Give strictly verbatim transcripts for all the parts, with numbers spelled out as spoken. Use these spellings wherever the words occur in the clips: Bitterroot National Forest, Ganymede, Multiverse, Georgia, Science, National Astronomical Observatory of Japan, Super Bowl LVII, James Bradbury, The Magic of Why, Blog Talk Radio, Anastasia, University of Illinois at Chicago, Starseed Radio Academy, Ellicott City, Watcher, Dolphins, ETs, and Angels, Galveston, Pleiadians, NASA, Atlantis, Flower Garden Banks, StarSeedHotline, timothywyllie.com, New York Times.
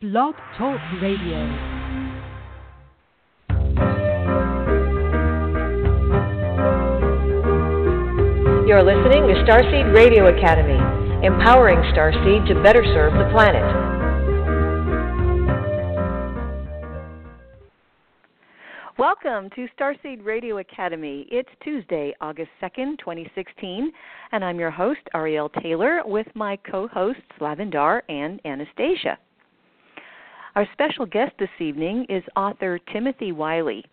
Blog Talk Radio. You're listening to Starseed Radio Academy, empowering Starseed to better serve the planet. Welcome to Starseed Radio Academy. It's Tuesday, August second, twenty sixteen, and I'm your host, Arielle Taylor, with my co-hosts, Lavender and Anastasia. Our special guest this evening is author Timothy Wyllie.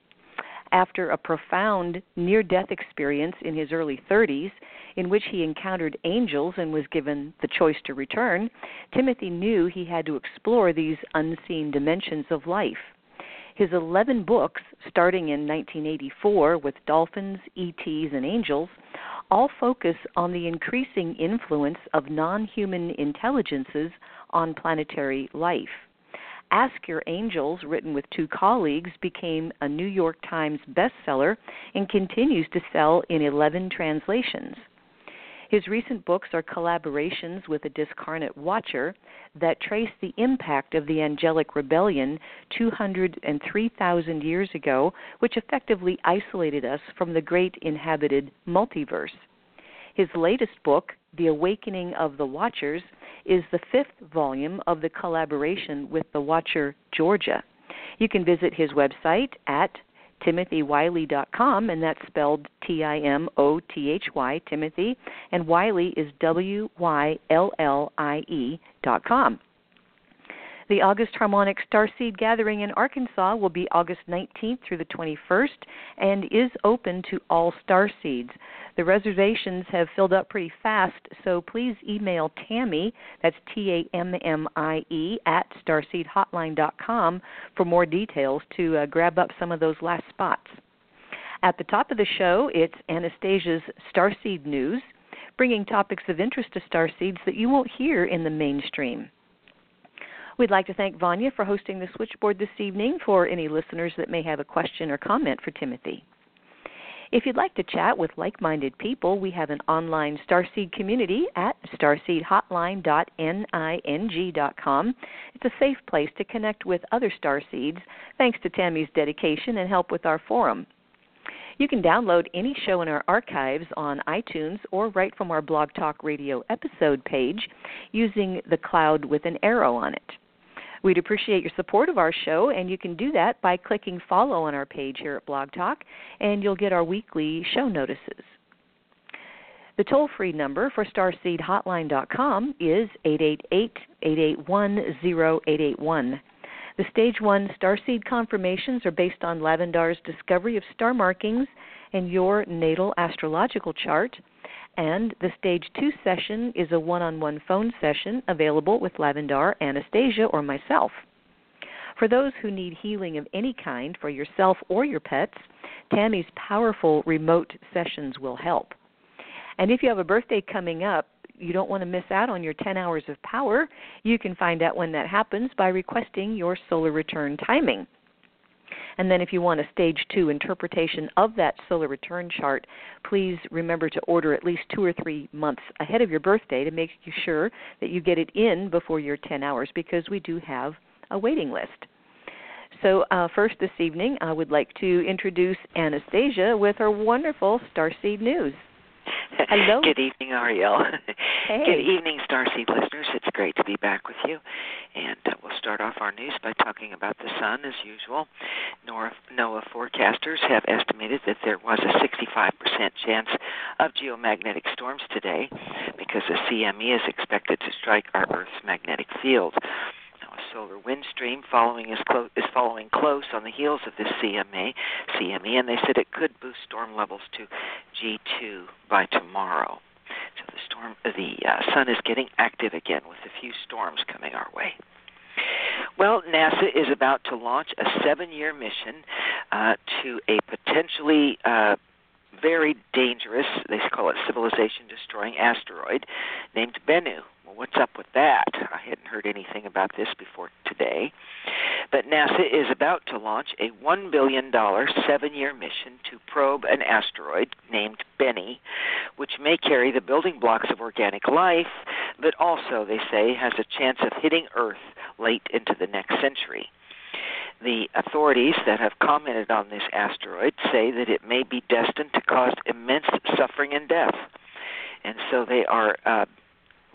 After a profound near-death experience in his early thirties, in which he encountered angels and was given the choice to return, Timothy knew he had to explore these unseen dimensions of life. His eleven books, starting in nineteen eighty-four with Dolphins, E Ts, and Angels, all focus on the increasing influence of non-human intelligences on planetary life. Ask Your Angels, written with two colleagues, became a New York Times bestseller and continues to sell in eleven translations. His recent books are collaborations with a discarnate watcher that trace the impact of the Angelic Rebellion two hundred three thousand years ago, which effectively isolated us from the great inhabited multiverse. His latest book, The Awakening of the Watchers, is the fifth volume of the collaboration with the Watcher, Georgia. You can visit his website at timothy wyllie dot com, and that's spelled T I M O T H Y, Timothy, and Wiley is W Y L L I E dot com. The August Harmonic Starseed Gathering in Arkansas will be August nineteenth through the twenty-first and is open to all starseeds. The reservations have filled up pretty fast, so please email Tammy, that's T A M M I E, at star seed hotline dot com for more details to uh, grab up some of those last spots. At the top of the show, it's Anastasia's Starseed News, bringing topics of interest to starseeds that you won't hear in the mainstream. We'd like to thank Vanya for hosting the switchboard this evening for any listeners that may have a question or comment for Timothy. If you'd like to chat with like-minded people, we have an online Starseed community at star seed hotline dot ning dot com. It's a safe place to connect with other starseeds, thanks to Tammy's dedication and help with our forum. You can download any show in our archives on iTunes or right from our Blog Talk Radio episode page using the cloud with an arrow on it. We'd appreciate your support of our show, and you can do that by clicking follow on our page here at Blog Talk, and you'll get our weekly show notices. The toll-free number for star seed hotline dot com is eight eight eight, eight eight one, zero eight eight one. The Stage one Starseed confirmations are based on Lavendar's discovery of star markings and your natal astrological chart. And the Stage two session is a one-on-one phone session available with Lavendar, Anastasia, or myself. For those who need healing of any kind for yourself or your pets, Tammy's powerful remote sessions will help. And if you have a birthday coming up, you don't want to miss out on your ten hours of power. You can find out when that happens by requesting your solar return timing. And then if you want a Stage two interpretation of that solar return chart, please remember to order at least two or three months ahead of your birthday to make sure that you get it in before your ten hours, because we do have a waiting list. So uh, first this evening, I would like to introduce Anastasia with her wonderful Starseed News. Hello. Good evening, Arielle. Hey. Good evening, Starseed listeners. It's great to be back with you. And uh, we'll start off our news by talking about the sun, as usual. Nor- NOAA forecasters have estimated that there was a sixty-five percent chance of geomagnetic storms today because a C M E is expected to strike our Earth's magnetic field. A solar wind stream following is, clo- is following close on the heels of this C M E, C M E, and they said it could boost storm levels to G two by tomorrow. So the storm, the uh, sun is getting active again with a few storms coming our way. Well, NASA is about to launch a seven-year mission uh, to a potentially uh, very dangerous, they call it civilization-destroying asteroid, named Bennu. What's up with that? I hadn't heard anything about this before today. But NASA is about to launch a one billion dollars seven-year mission to probe an asteroid named Bennu, which may carry the building blocks of organic life, but also, they say, has a chance of hitting Earth late into the next century. The authorities that have commented on this asteroid say that it may be destined to cause immense suffering and death. And so they are uh,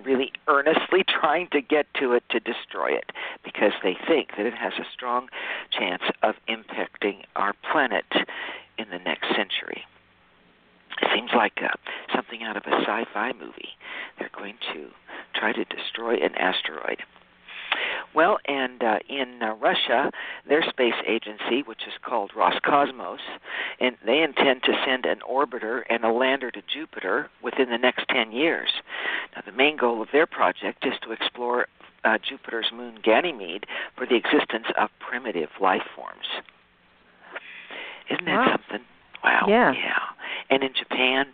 really earnestly trying to get to it to destroy it because they think that it has a strong chance of impacting our planet in the next century. It seems like uh, something out of a sci-fi movie. They're going to try to destroy an asteroid. Well, and uh, in uh, Russia, their space agency, which is called Roscosmos, and they intend to send an orbiter and a lander to Jupiter within the next ten years. Now, the main goal of their project is to explore uh, Jupiter's moon Ganymede for the existence of primitive life forms. Isn't that wow. something? Wow. Yeah. yeah. And in Japan,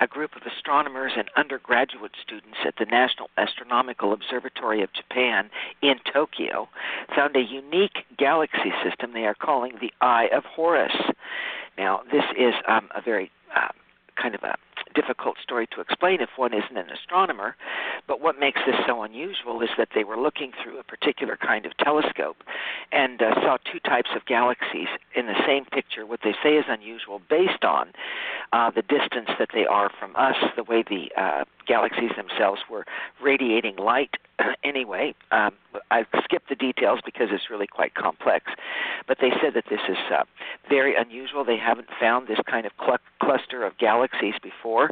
a group of astronomers and undergraduate students at the National Astronomical Observatory of Japan in Tokyo found a unique galaxy system they are calling the Eye of Horus. Now, this is um, a very uh, kind of a difficult story to explain if one isn't an astronomer, but what makes this so unusual is that they were looking through a particular kind of telescope and uh, saw two types of galaxies in the same picture, what they say is unusual based on uh, the distance that they are from us, the way the uh, galaxies themselves were radiating light. Anyway, um, I've skipped the details because it's really quite complex, but they said that this is uh, very unusual. They haven't found this kind of cl- cluster of galaxies before,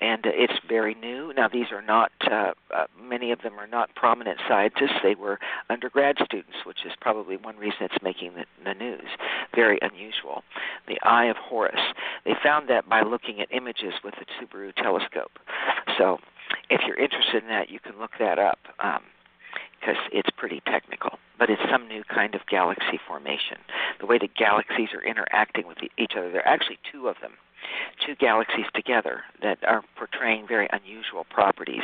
and uh, it's very new. Now, these are not, uh, uh, many of them are not prominent scientists. They were undergrad students, which is probably one reason it's making the, the news. Very unusual. The Eye of Horus. They found that by looking at images with the Subaru telescope. So, if you're interested in that, you can look that up because um, it's pretty technical. But it's some new kind of galaxy formation. The way the galaxies are interacting with each other, there are actually two of them, two galaxies together that are portraying very unusual properties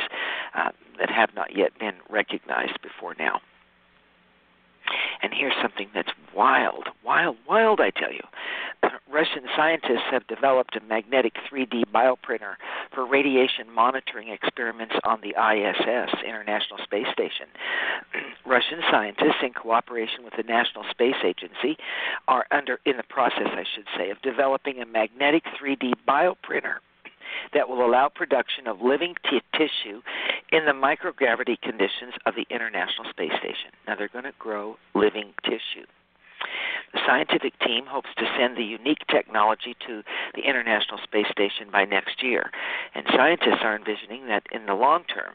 uh, that have not yet been recognized before now. And here's something that's wild, wild, wild, I tell you. Russian scientists have developed a magnetic three D bioprinter for radiation monitoring experiments on the I S S, International Space Station. Russian scientists, in cooperation with the National Space Agency, are under in the process, I should say, of developing a magnetic three D bioprinter that will allow production of living t- tissue in the microgravity conditions of the International Space Station. Now, they're going to grow living tissue. The scientific team hopes to send the unique technology to the International Space Station by next year, and scientists are envisioning that in the long term,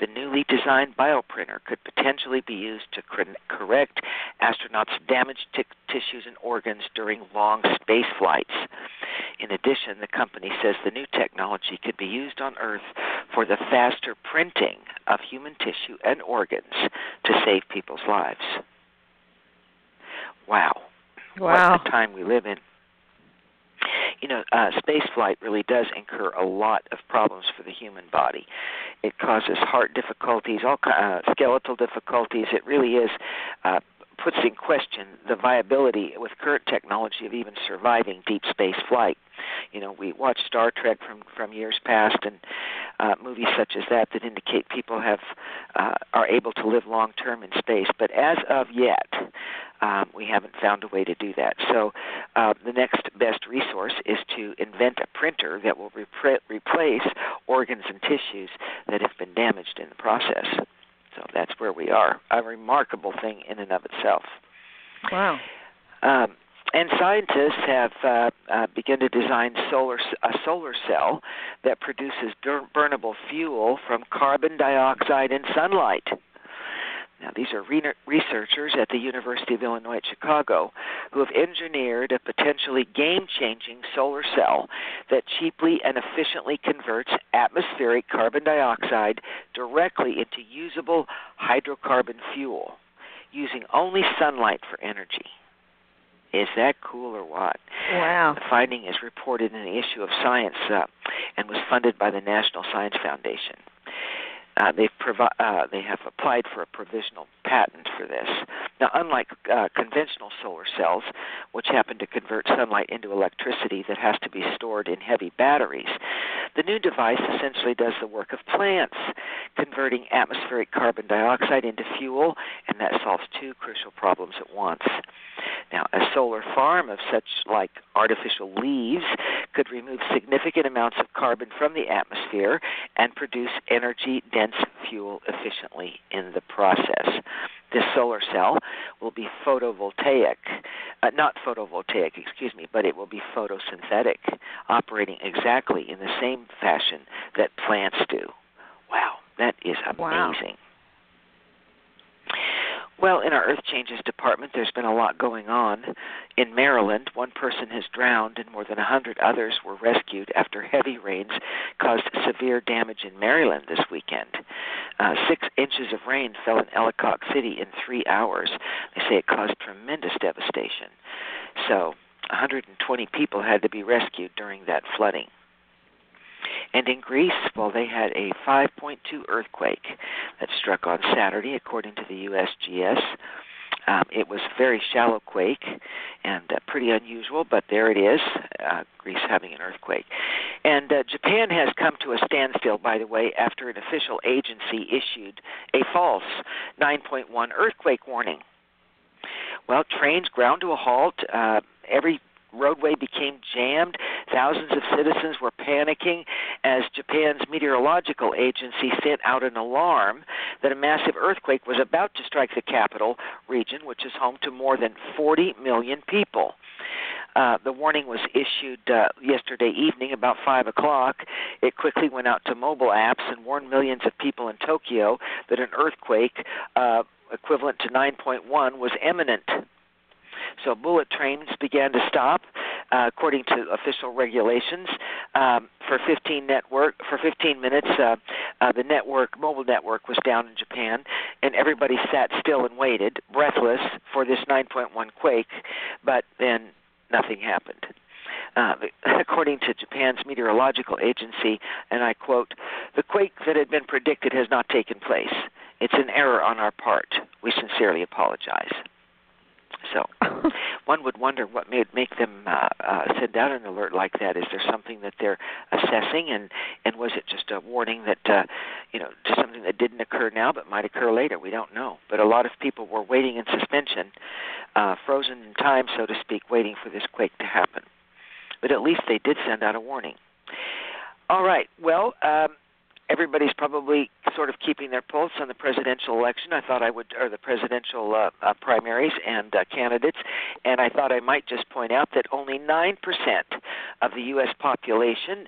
the newly designed bioprinter could potentially be used to correct astronauts' damaged t- tissues and organs during long space flights. In addition, the company says the new technology could be used on Earth for the faster printing of human tissue and organs to save people's lives. Wow. Wow. What a time we live in. You know, uh, space flight really does incur a lot of problems for the human body. It causes heart difficulties, all uh, skeletal difficulties. It really is uh, puts in question the viability with current technology of even surviving deep space flight. You know, we watch Star Trek from, from years past and uh, movies such as that that indicate people have uh, are able to live long-term in space. But as of yet, um, we haven't found a way to do that. So uh, the next best resource is to invent a printer that will repre- replace organs and tissues that have been damaged in the process. So that's where we are. A remarkable thing in and of itself. Wow. Um, and scientists have uh, uh, begun to design solar a solar cell that produces dur- burnable fuel from carbon dioxide and sunlight. Now, these are re- researchers at the University of Illinois at Chicago who have engineered a potentially game-changing solar cell that cheaply and efficiently converts atmospheric carbon dioxide directly into usable hydrocarbon fuel, using only sunlight for energy. Is that cool or what? Wow. The finding is reported in the issue of Science uh, and was funded by the National Science Foundation. Uh, they've provi- uh, they have applied for a provisional patent for this. Now, unlike uh, conventional solar cells, which happen to convert sunlight into electricity that has to be stored in heavy batteries, The new device essentially does the work of plants, converting atmospheric carbon dioxide into fuel, and that solves two crucial problems at once. Now, a solar farm of such like artificial leaves could remove significant amounts of carbon from the atmosphere and produce energy-dense fuel efficiently in the process. This solar cell will be photovoltaic, uh, not photovoltaic, excuse me, but it will be photosynthetic, operating exactly in the same fashion that plants do. Wow, that is amazing. Wow. Well, in our Earth Changes department, there's been a lot going on. In Maryland, one person has drowned and more than one hundred others were rescued after heavy rains caused severe damage in Maryland this weekend. Uh, six inches of rain fell in Ellicott City in three hours. They say it caused tremendous devastation. So one hundred twenty people had to be rescued during that flooding. And in Greece, well, they had a five point two earthquake that struck on Saturday, according to the U S G S. Um, it was a very shallow quake and uh, pretty unusual, but there it is, uh, Greece having an earthquake. And uh, Japan has come to a standstill, by the way, after an official agency issued a false nine point one earthquake warning. Well, trains ground to a halt. Uh, every roadway became jammed. Thousands of citizens were panicking as Japan's meteorological agency sent out an alarm that a massive earthquake was about to strike the capital region, which is home to more than forty million people. Uh, the warning was issued uh, yesterday evening about five o'clock. It quickly went out to mobile apps and warned millions of people in Tokyo that an earthquake uh, equivalent to nine point one was imminent. So bullet trains began to stop, uh, according to official regulations. Um, for fifteen network for fifteen minutes, uh, uh, the network mobile network was down in Japan, and everybody sat still and waited, breathless, for this nine point one quake. But then nothing happened. Uh, according to Japan's meteorological agency, and I quote, "The quake that had been predicted has not taken place. It's an error on our part. We sincerely apologize." So one would wonder what may make them uh, uh, send out an alert like that. Is there something that they're assessing, and, and was it just a warning that, uh, you know, just something that didn't occur now but might occur later? We don't know. But a lot of people were waiting in suspension, uh, frozen in time, so to speak, waiting for this quake to happen. But at least they did send out a warning. All right. Well, um, everybody's probably sort of keeping their pulse on the presidential election. I thought I would, or the presidential uh, uh, primaries and uh, candidates, and I thought I might just point out that only nine percent of the U S population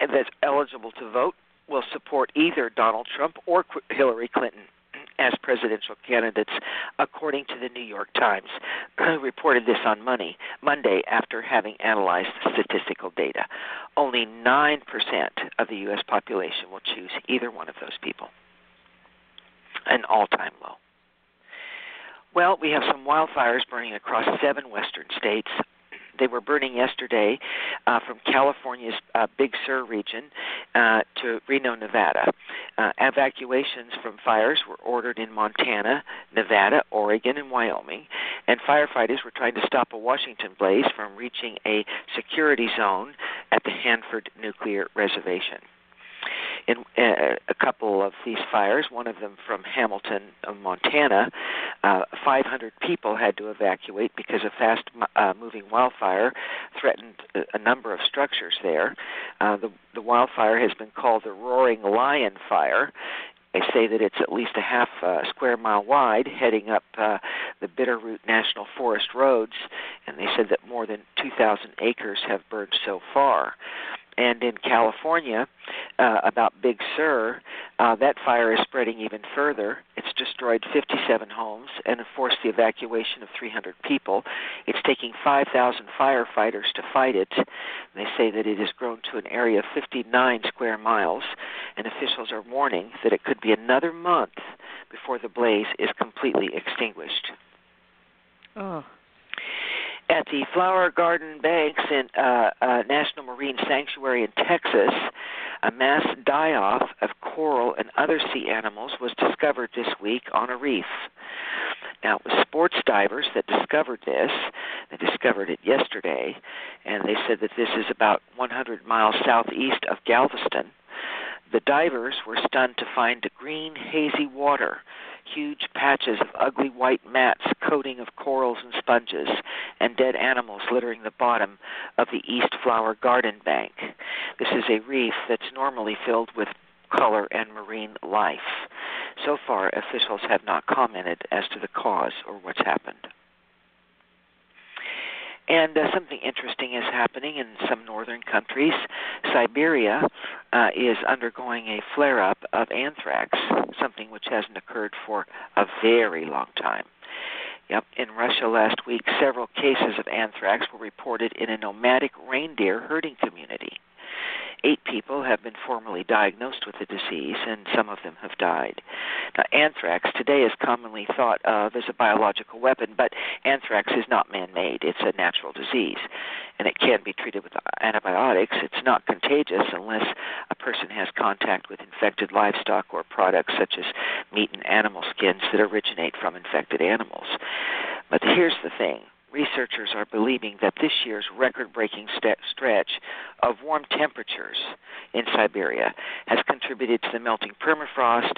that's eligible to vote will support either Donald Trump or Hillary Clinton as presidential candidates, according to the New York Times, who reported this on Monday, Monday after having analyzed the statistical data. Only nine percent of the U S population will choose either one of those people, an all-time low. Well, we have some wildfires burning across seven western states. They were burning yesterday uh, from California's uh, Big Sur region uh, to Reno, Nevada. Uh, evacuations from fires were ordered in Montana, Nevada, Oregon, and Wyoming, and firefighters were trying to stop a Washington blaze from reaching a security zone at the Hanford Nuclear Reservation. In uh, a couple of these fires, one of them from Hamilton, Montana, uh, five hundred people had to evacuate because a fast-moving uh, wildfire threatened a number of structures there. Uh, the, the wildfire has been called the Roaring Lion Fire. They say that it's at least a half uh, square mile wide, heading up uh, the Bitterroot National Forest roads, and they said that more than two thousand acres have burned so far. And in California, uh, about Big Sur, uh, that fire is spreading even further. It's destroyed fifty-seven homes and forced the evacuation of three hundred people. It's taking five thousand firefighters to fight it. They say that it has grown to an area of fifty-nine square miles, and officials are warning that it could be another month before the blaze is completely extinguished. Oh. At the Flower Garden Banks in uh, uh, National Marine Sanctuary in Texas, a mass die-off of coral and other sea animals was discovered this week on a reef. Now, it was sports divers that discovered this. They discovered it yesterday, and they said that this is about one hundred miles southeast of Galveston. The divers were stunned to find green, hazy water, huge patches of ugly white mats, coating of corals and sponges, and dead animals littering the bottom of the East Flower Garden Bank. This is a reef that's normally filled with color and marine life. So far, officials have not commented as to the cause or what's happened. And uh, something interesting is happening in some northern countries. Siberia uh, is undergoing a flare-up of anthrax, something which hasn't occurred for a very long time. Yep, in Russia last week, several cases of anthrax were reported in a nomadic reindeer herding community. Eight people have been formally diagnosed with the disease, and some of them have died. Now, anthrax today is commonly thought of as a biological weapon, but anthrax is not man-made. It's a natural disease, and it can be treated with antibiotics. It's not contagious unless a person has contact with infected livestock or products such as meat and animal skins that originate from infected animals. But here's the thing. Researchers are believing that this year's record-breaking st- stretch of warm temperatures in Siberia has contributed to the melting permafrost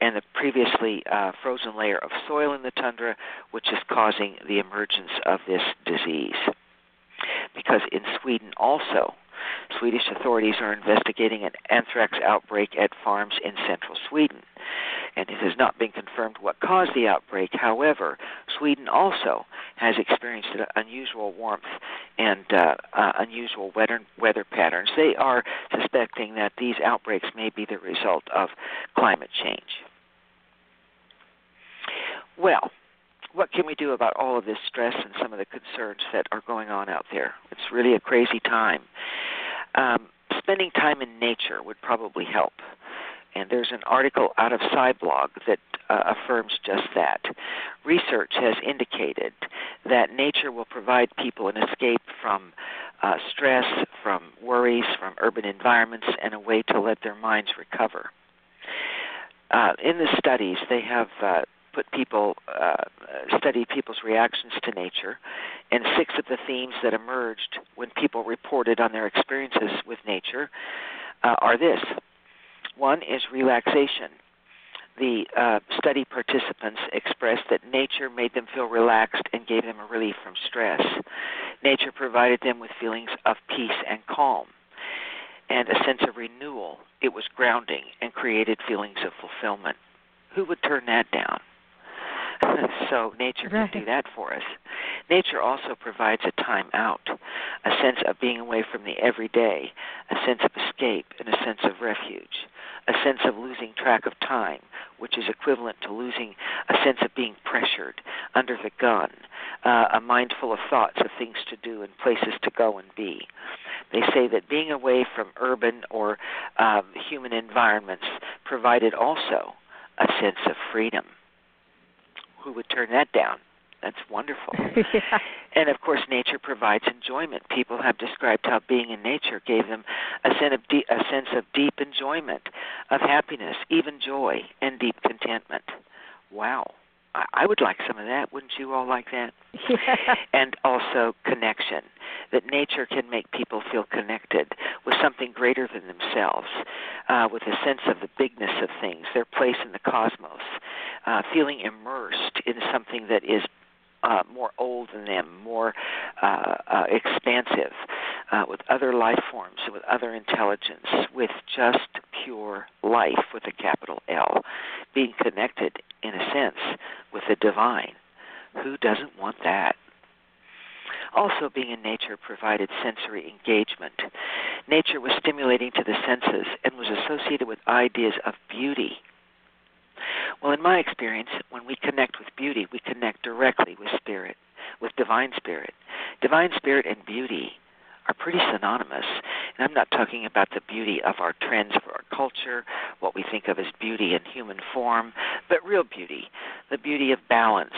and the previously uh, frozen layer of soil in the tundra, which is causing the emergence of this disease. Because in Sweden also, Swedish authorities are investigating an anthrax outbreak at farms in central Sweden. And it has not been confirmed what caused the outbreak. However, Sweden also has experienced unusual warmth and uh, uh, unusual weather, weather patterns. They are suspecting that these outbreaks may be the result of climate change. Well, what can we do about all of this stress and some of the concerns that are going on out there? It's really a crazy time. Um, spending time in nature would probably help. And there's an article out of SciBlog that uh, affirms just that. Research has indicated that nature will provide people an escape from uh, stress, from worries, from urban environments, and a way to let their minds recover. Uh, in the studies, they have uh, put people, uh, studied people's reactions to nature, and six of the themes that emerged when people reported on their experiences with nature uh, are this. One is relaxation. The uh, study participants expressed that nature made them feel relaxed and gave them a relief from stress. Nature provided them with feelings of peace and calm and a sense of renewal. It was grounding and created feelings of fulfillment. Who would turn that down? So nature can do that for us. Nature also provides a time out, a sense of being away from the everyday, a sense of escape and a sense of refuge, a sense of losing track of time, which is equivalent to losing a sense of being pressured, under the gun, uh, a mind full of thoughts of things to do and places to go and be. They say that being away from urban or um, human environments provided also a sense of freedom. Who would turn that down? That's wonderful. Yeah. And, of course, nature provides enjoyment. People have described how being in nature gave them a sense of, de- a sense of deep enjoyment, of happiness, even joy, and deep contentment. Wow. I, I would like some of that. Wouldn't you all like that? Yeah. And also connection, that nature can make people feel connected with something greater than themselves, uh, with a sense of the bigness of things, their place in the cosmos, uh, feeling immersed in something that is uh, more old than them, more uh, uh, expansive, uh, with other life forms, with other intelligence, with just pure life with a capital L, being connected in a sense with the divine. Who doesn't want that? Also, being in nature provided sensory engagement. Nature was stimulating to the senses and was associated with ideas of beauty. Well, in my experience, when we connect with beauty, we connect directly with spirit, with divine spirit. Divine spirit and beauty are pretty synonymous, and I'm not talking about the beauty of our trends for our culture, what we think of as beauty in human form, but real beauty, the beauty of balance,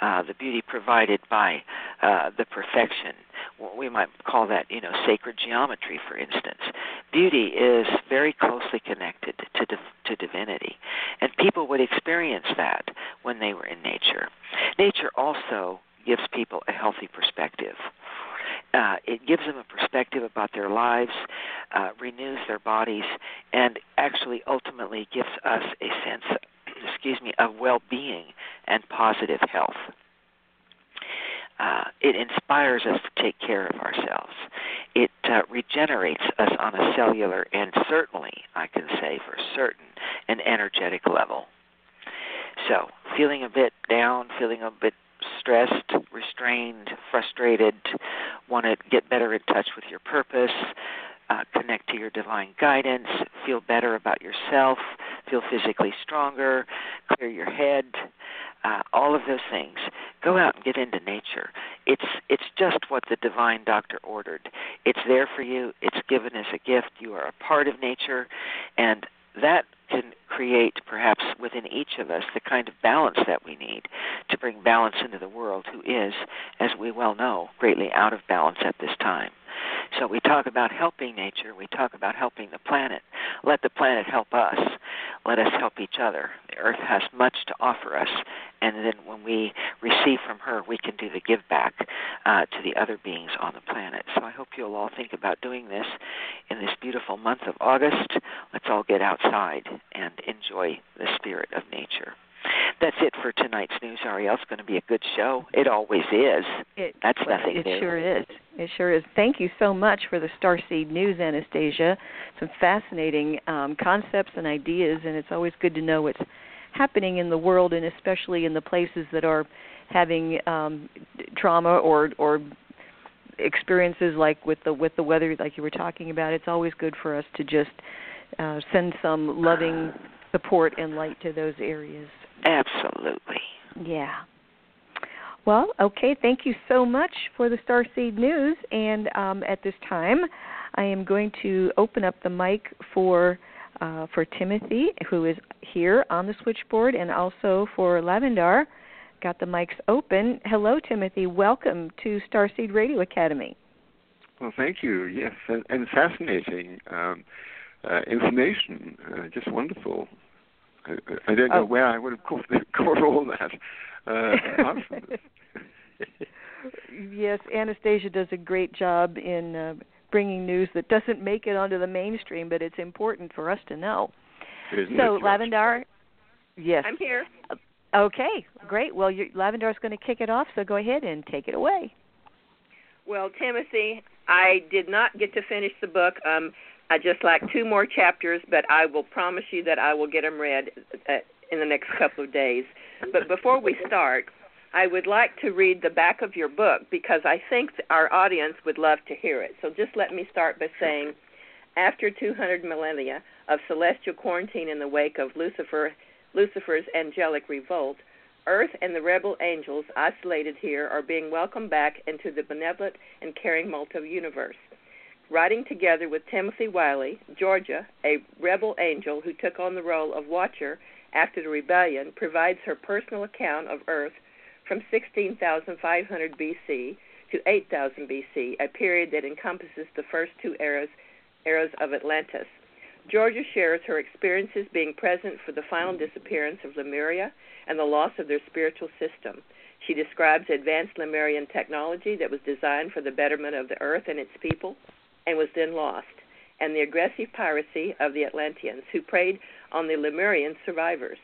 uh, the beauty provided by uh, the perfection, we might call that, you know, sacred geometry, for instance. Beauty is very closely connected to div- to divinity, and people would experience that when they were in nature. Nature also gives people a healthy perspective. Uh, it gives them a perspective about their lives, uh, renews their bodies, and actually ultimately gives us a sense, excuse me, of well-being and positive health. Uh, it inspires us to take care of ourselves. It uh, regenerates us on a cellular and certainly, I can say for certain, an energetic level. So, feeling a bit down, feeling a bit stressed, restrained, frustrated, want to get better in touch with your purpose, uh, connect to your divine guidance, feel better about yourself, feel physically stronger, clear your head, uh, all of those things. Go out and get into nature. It's it's just what the divine doctor ordered. It's there for you. It's given as a gift. You are a part of nature, and that can create perhaps within each of us the kind of balance that we need to bring balance into the world, who is, as we well know, greatly out of balance at this time. So we talk about helping nature. We talk about helping the planet. Let the planet help us. Let us help each other. The earth has much to offer us, and then when we receive from her, we can do the give back uh, to the other beings on the planet. So I hope you'll all think about doing this in this beautiful month of August. Let's all get outside and enjoy the spirit of nature. That's it for tonight's news, Arielle. It's going to be a good show. It always is. It, That's nothing it new. It sure is. It sure is. Thank you so much for the Starseed News, Anastasia. Some fascinating um, concepts and ideas, and it's always good to know what's happening in the world, and especially in the places that are having um, trauma or or experiences like with the with the weather, like you were talking about. It's always good for us to just uh, send some loving support and light to those areas. Absolutely. Yeah. Well, okay, thank you so much for the Starseed News. And um, at this time, I am going to open up the mic for uh, for Timothy, who is here on the switchboard, and also for Lavender. Got the mics open. Hello, Timothy. Welcome to Starseed Radio Academy. Well, thank you. Yes, and, and fascinating um, uh, information. Uh, just wonderful. I don't know oh. where I would have caught, caught all that. Uh, yes, Anastasia does a great job in uh, bringing news that doesn't make it onto the mainstream, but it's important for us to know. Isn't so, Lavendar, yes. I'm here. Okay, great. Well, Lavendar's going to kick it off, so go ahead and take it away. Well, Timothy, I did not get to finish the book. Um I just like two more chapters, but I will promise you that I will get them read in the next couple of days. But before we start, I would like to read the back of your book because I think our audience would love to hear it. So just let me start by saying, after two hundred millennia of celestial quarantine in the wake of Lucifer, Lucifer's angelic revolt, Earth and the rebel angels isolated here are being welcomed back into the benevolent and caring multi-universe. Writing together with Timothy Wyllie, Georgia, a rebel angel who took on the role of watcher after the rebellion, provides her personal account of Earth from sixteen thousand five hundred B C to eight thousand B C, a period that encompasses the first two eras, eras of Atlantis. Georgia shares her experiences being present for the final disappearance of Lemuria and the loss of their spiritual system. She describes advanced Lemurian technology that was designed for the betterment of the Earth and its people, and was then lost, and the aggressive piracy of the Atlanteans, who preyed on the Lemurian survivors,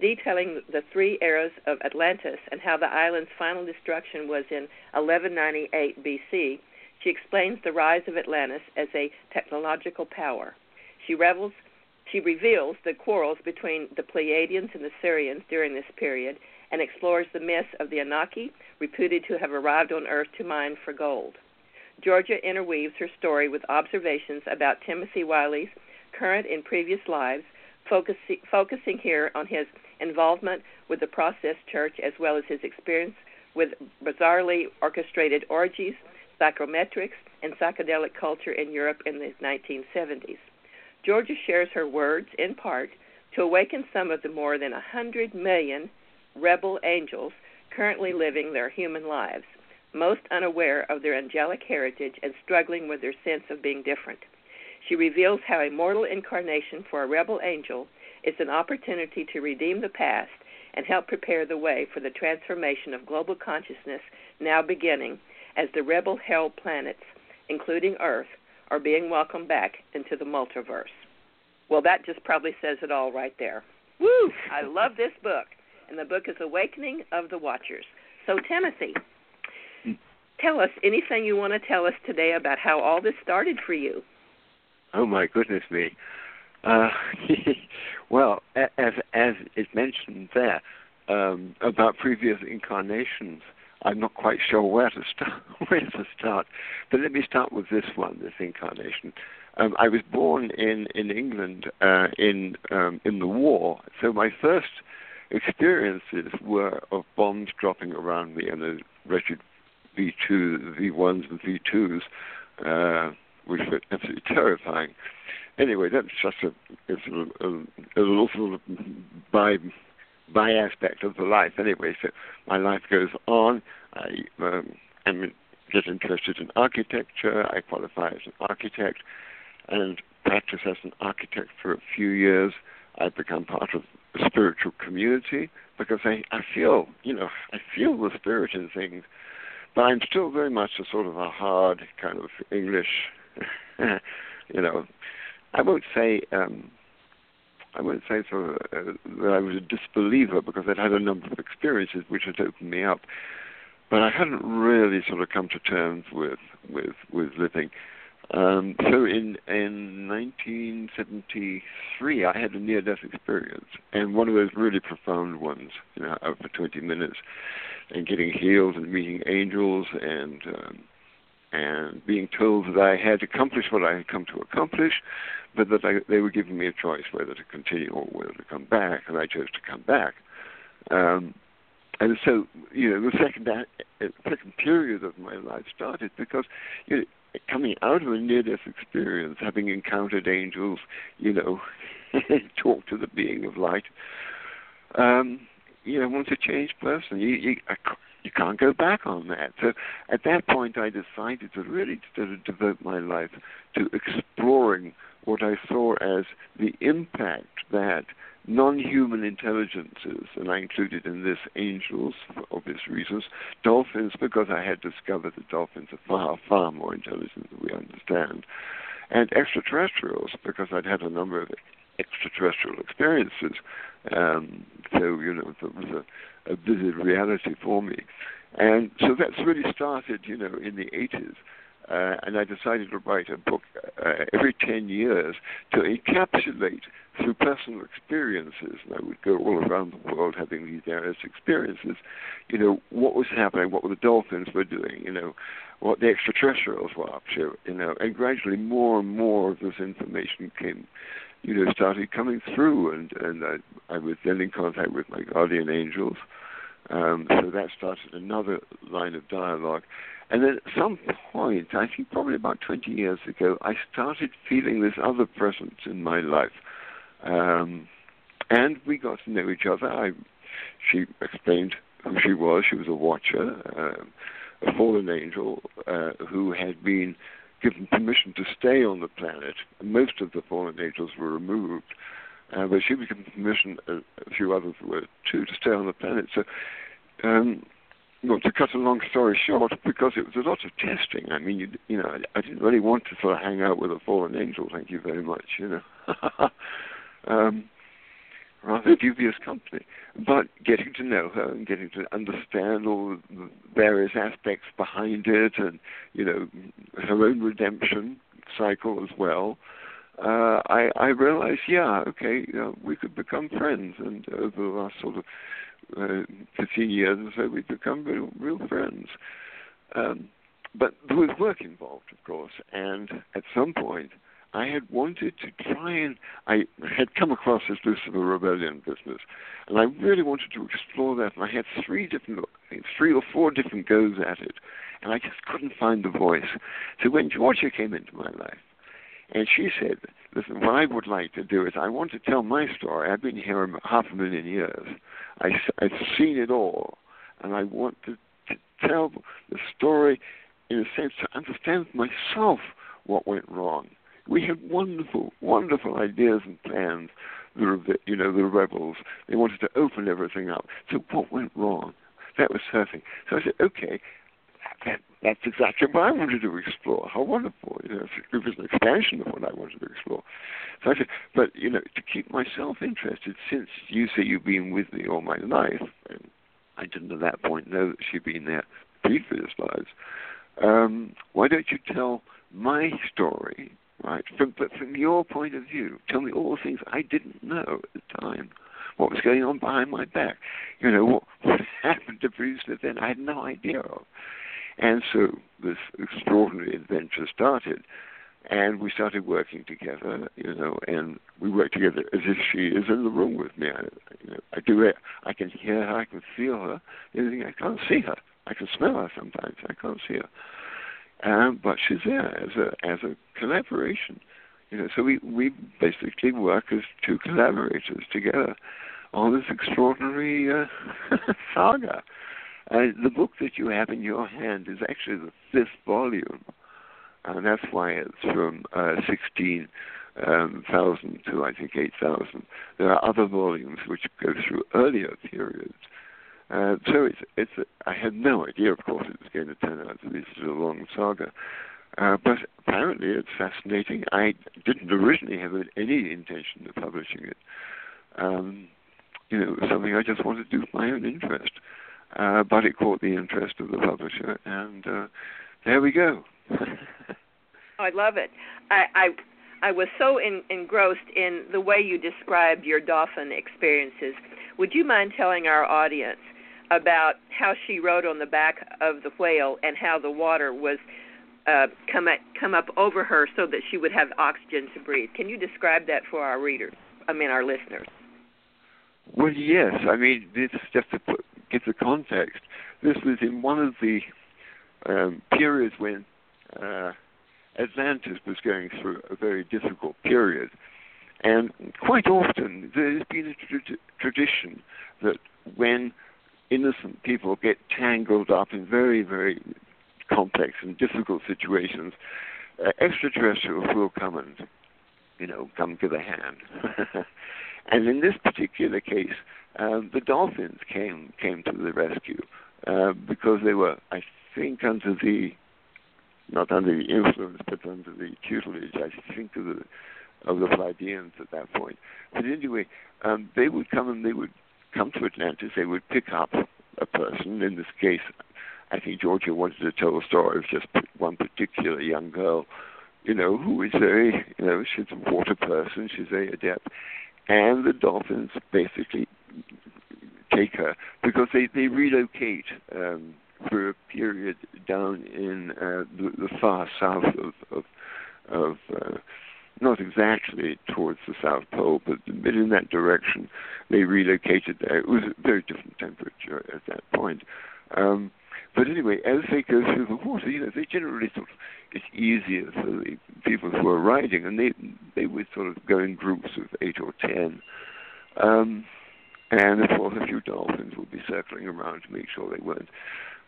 detailing the three eras of Atlantis and how the island's final destruction was in eleven ninety-eight B C. She explains the rise of Atlantis as a technological power. She, revels, she reveals the quarrels between the Pleiadians and the Syrians during this period, and explores the myths of the Anaki, reputed to have arrived on Earth to mine for gold. Georgia interweaves her story with observations about Timothy Wyllie's current and previous lives, focus, focusing here on his involvement with the Process Church as well as his experience with bizarrely orchestrated orgies, psychometrics, and psychedelic culture in Europe in the nineteen seventies. Georgia shares her words, in part, to awaken some of the more than one hundred million rebel angels currently living their human lives. most unaware of their angelic heritage and struggling with their sense of being different. She reveals how a mortal incarnation for a rebel angel is an opportunity to redeem the past and help prepare the way for the transformation of global consciousness now beginning as the rebel-held planets, including Earth, are being welcomed back into the multiverse. Well, that just probably says it all right there. Woo! I love this book. And the book is Awakening of the Watchers. So, Timothy, tell us anything you want to tell us today about how all this started for you. Oh, my goodness me. Uh, well, as as is mentioned there, um, about previous incarnations, I'm not quite sure where to start. where to start. But let me start with this one, this incarnation. Um, I was born in, in England uh, in um, in the war, so my first experiences were of bombs dropping around me and those wretched V two, V ones and V twos, uh, which were absolutely terrifying. Anyway, that's just a, a, sort of, a, a little sort of by, by aspect of the life. Anyway, so my life goes on. I um, am just interested in architecture. I qualify as an architect and practice as an architect for a few years. I become part of a spiritual community because I, I feel, you know, I feel the spirit in things. But I'm still very much a sort of a hard kind of English, you know, I won't say um, I won't say sort of, uh, that I was a disbeliever because I'd had a number of experiences which had opened me up, but I hadn't really sort of come to terms with with, with living. Um, so in in nineteen seventy-three, I had a near-death experience, and one of those really profound ones, you know, out for twenty minutes, and getting healed and meeting angels and um, and being told that I had accomplished what I had come to accomplish, but that I, they were giving me a choice whether to continue or whether to come back, and I chose to come back. Um, and so, you know, the second the second period of my life started because, you know, coming out of a near-death experience, having encountered angels, you know, talk to the being of light, um, you know, once a changed person, you you, you can't go back on that. So at that point, I decided to really to devote my life to exploring what I saw as the impact that non-human intelligences, and I included in this angels for obvious reasons, dolphins because I had discovered that dolphins are far, far more intelligent than we understand, and extraterrestrials because I'd had a number of extraterrestrial experiences. Um, so, you know, it was a, a vivid reality for me. And so that's really started, you know, in the eighties. Uh, and I decided to write a book uh, every ten years to encapsulate through personal experiences. And I would go all around the world having these various experiences, you know, what was happening, what the dolphins were doing, you know, what the extraterrestrials were up to, you know. And gradually more and more of this information came, you know, started coming through. And, and I, I was then in contact with my guardian angels. Um, so that started another line of dialogue. And then at some point, I think probably about twenty years ago, I started feeling this other presence in my life. Um, and we got to know each other. I, she explained who she was. She was a watcher, uh, a fallen angel uh, who had been given permission to stay on the planet. Most of the fallen angels were removed. Uh, but she was given permission, uh, a few others were too, to stay on the planet. So... Um, Well, to cut a long story short, because it was a lot of testing. I mean, you, you know, I, I didn't really want to sort of hang out with a fallen angel, thank you very much, you know. um, rather dubious company. But getting to know her and getting to understand all the various aspects behind it and, you know, her own redemption cycle as well, uh, I, I realized, yeah, okay, you know, we could become friends. And over the last sort of Uh, fifteen years or so, we've become real, real friends. Um, but there was work involved, of course, and at some point I had wanted to try and... I had come across this Lucifer Rebellion business, and I really wanted to explore that, and I had three different, three or four different goes at it, and I just couldn't find the voice. So when Georgia came into my life, and she said, listen, what I would like to do is I want to tell my story. I've been here half a million years. I, I've seen it all. And I want to, to tell the story in a sense to understand myself what went wrong. We had wonderful, wonderful ideas and plans. The, you know, the rebels, they wanted to open everything up. So what went wrong? That was surfing. So I said, okay, that, that's exactly what I wanted to explore. How wonderful. You know, it was an expansion of what I wanted to explore. So I said, but, you know, to keep myself interested, since you say you've been with me all my life, and I didn't at that point know that she'd been there previous lives, um, why don't you tell my story, right, from, but from your point of view, tell me all the things I didn't know at the time. What was going on behind my back? You know, what, what happened to produce that then I had no idea of. And so this extraordinary adventure started, and we started working together, you know, and we worked together as if she is in the room with me. I, you know, I do it. I can hear her. I can feel her. The only thing, I can't see her. I can smell her sometimes. I can't see her. Um, but she's there as a as a collaboration, you know. So we, we basically work as two collaborators together on this extraordinary uh, saga. Uh, the book that you have in your hand is actually the fifth volume, and that's why it's from uh, sixteen um, thousand to I think eight thousand. There are other volumes which go through earlier periods. Uh, so it's it's. A, I had no idea, of course, it was going to turn out to be such a long saga, uh, but apparently it's fascinating. I didn't originally have any intention of publishing it. Um, you know, it was something I just wanted to do for my own interest, uh, but it caught the interest of the publisher, and uh, there we go. Oh, I love it. I. I... I was so in, engrossed in the way you described your dolphin experiences. Would you mind telling our audience about how she rode on the back of the whale and how the water was uh, come, at, come up over her so that she would have oxygen to breathe? Can you describe that for our readers, I mean our listeners? Well, yes. I mean, this just to put, get the context. This was in one of the um, periods when... Uh, Atlantis was going through a very difficult period, and quite often there's been a tra- tradition that when innocent people get tangled up in very, very complex and difficult situations, uh, extraterrestrials will come and, you know, come give a hand. And in this particular case, um, the dolphins came came to the rescue uh, because they were, I think, under the not under the influence, but under the tutelage, I think, of the of the Pleiadians at that point. But anyway, um, they would come and they would come to Atlantis. They would pick up a person. In this case, I think Georgia wanted to tell a story of just one particular young girl, you know, who is very, you know, she's a water person. She's very adept, and the dolphins basically take her because they they relocate. Um, for a period down in uh, the, the far south of, of, of uh, not exactly towards the South Pole, but in that direction, they relocated there. It was a very different temperature at that point. Um, but anyway, as they go through the water, you know, they generally sort of, it's easier for the people who are riding, and they they would sort of go in groups of eight or ten. Um, and, of course, a few dolphins would be circling around to make sure they weren't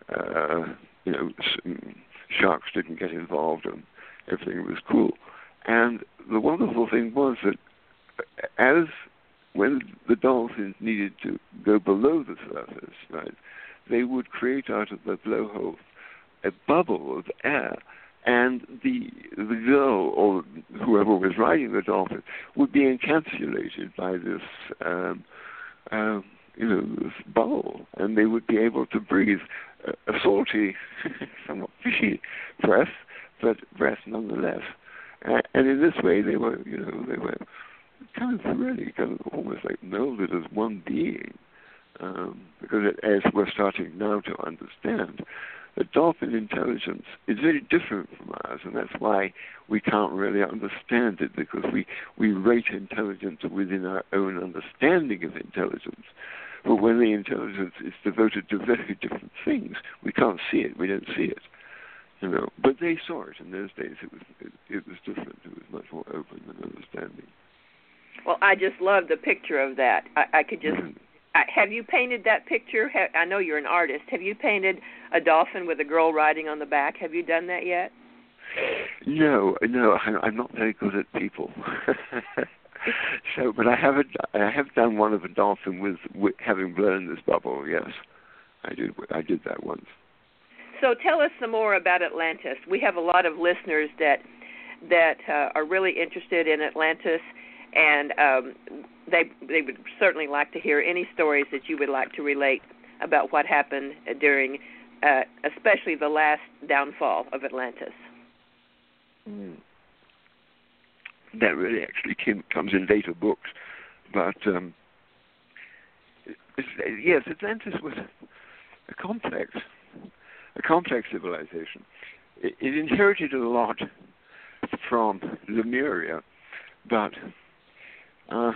Uh, you know, sharks didn't get involved and everything was cool. And the wonderful thing was that as when the dolphins needed to go below the surface, right, they would create out of the blowhole a bubble of air, and the the girl or whoever was riding the dolphin would be encapsulated by this um, um, you know, this bubble, and they would be able to breathe a salty, somewhat fishy breath, but breath nonetheless. Uh, and in this way, they were, you know, they were kind of really, kind of almost like melded as one being. Um, because it, as we're starting now to understand, the dolphin intelligence is very different from ours, and that's why we can't really understand it, because we, we rate intelligence within our own understanding of intelligence. But when the intelligence is devoted to very different things, we can't see it. We don't see it, you know. But they saw it in those days. It was it, it was different. It was much more open and understanding. Well, I just love the picture of that. I, I could just have you painted that picture? Have, I know you're an artist. Have you painted a dolphin with a girl riding on the back? Have you done that yet? No, no, I'm not very good at people. So, but I haven't. I have done one of a dolphin with, with having blown this bubble. Yes, I did. I did that once. So tell us some more about Atlantis. We have a lot of listeners that that uh, are really interested in Atlantis, and um, they they would certainly like to hear any stories that you would like to relate about what happened during, uh, especially the last downfall of Atlantis. Mm. That really actually came, comes in later books, but um, yes, Atlantis was a complex, a complex civilization. It, it inherited a lot from Lemuria, but uh,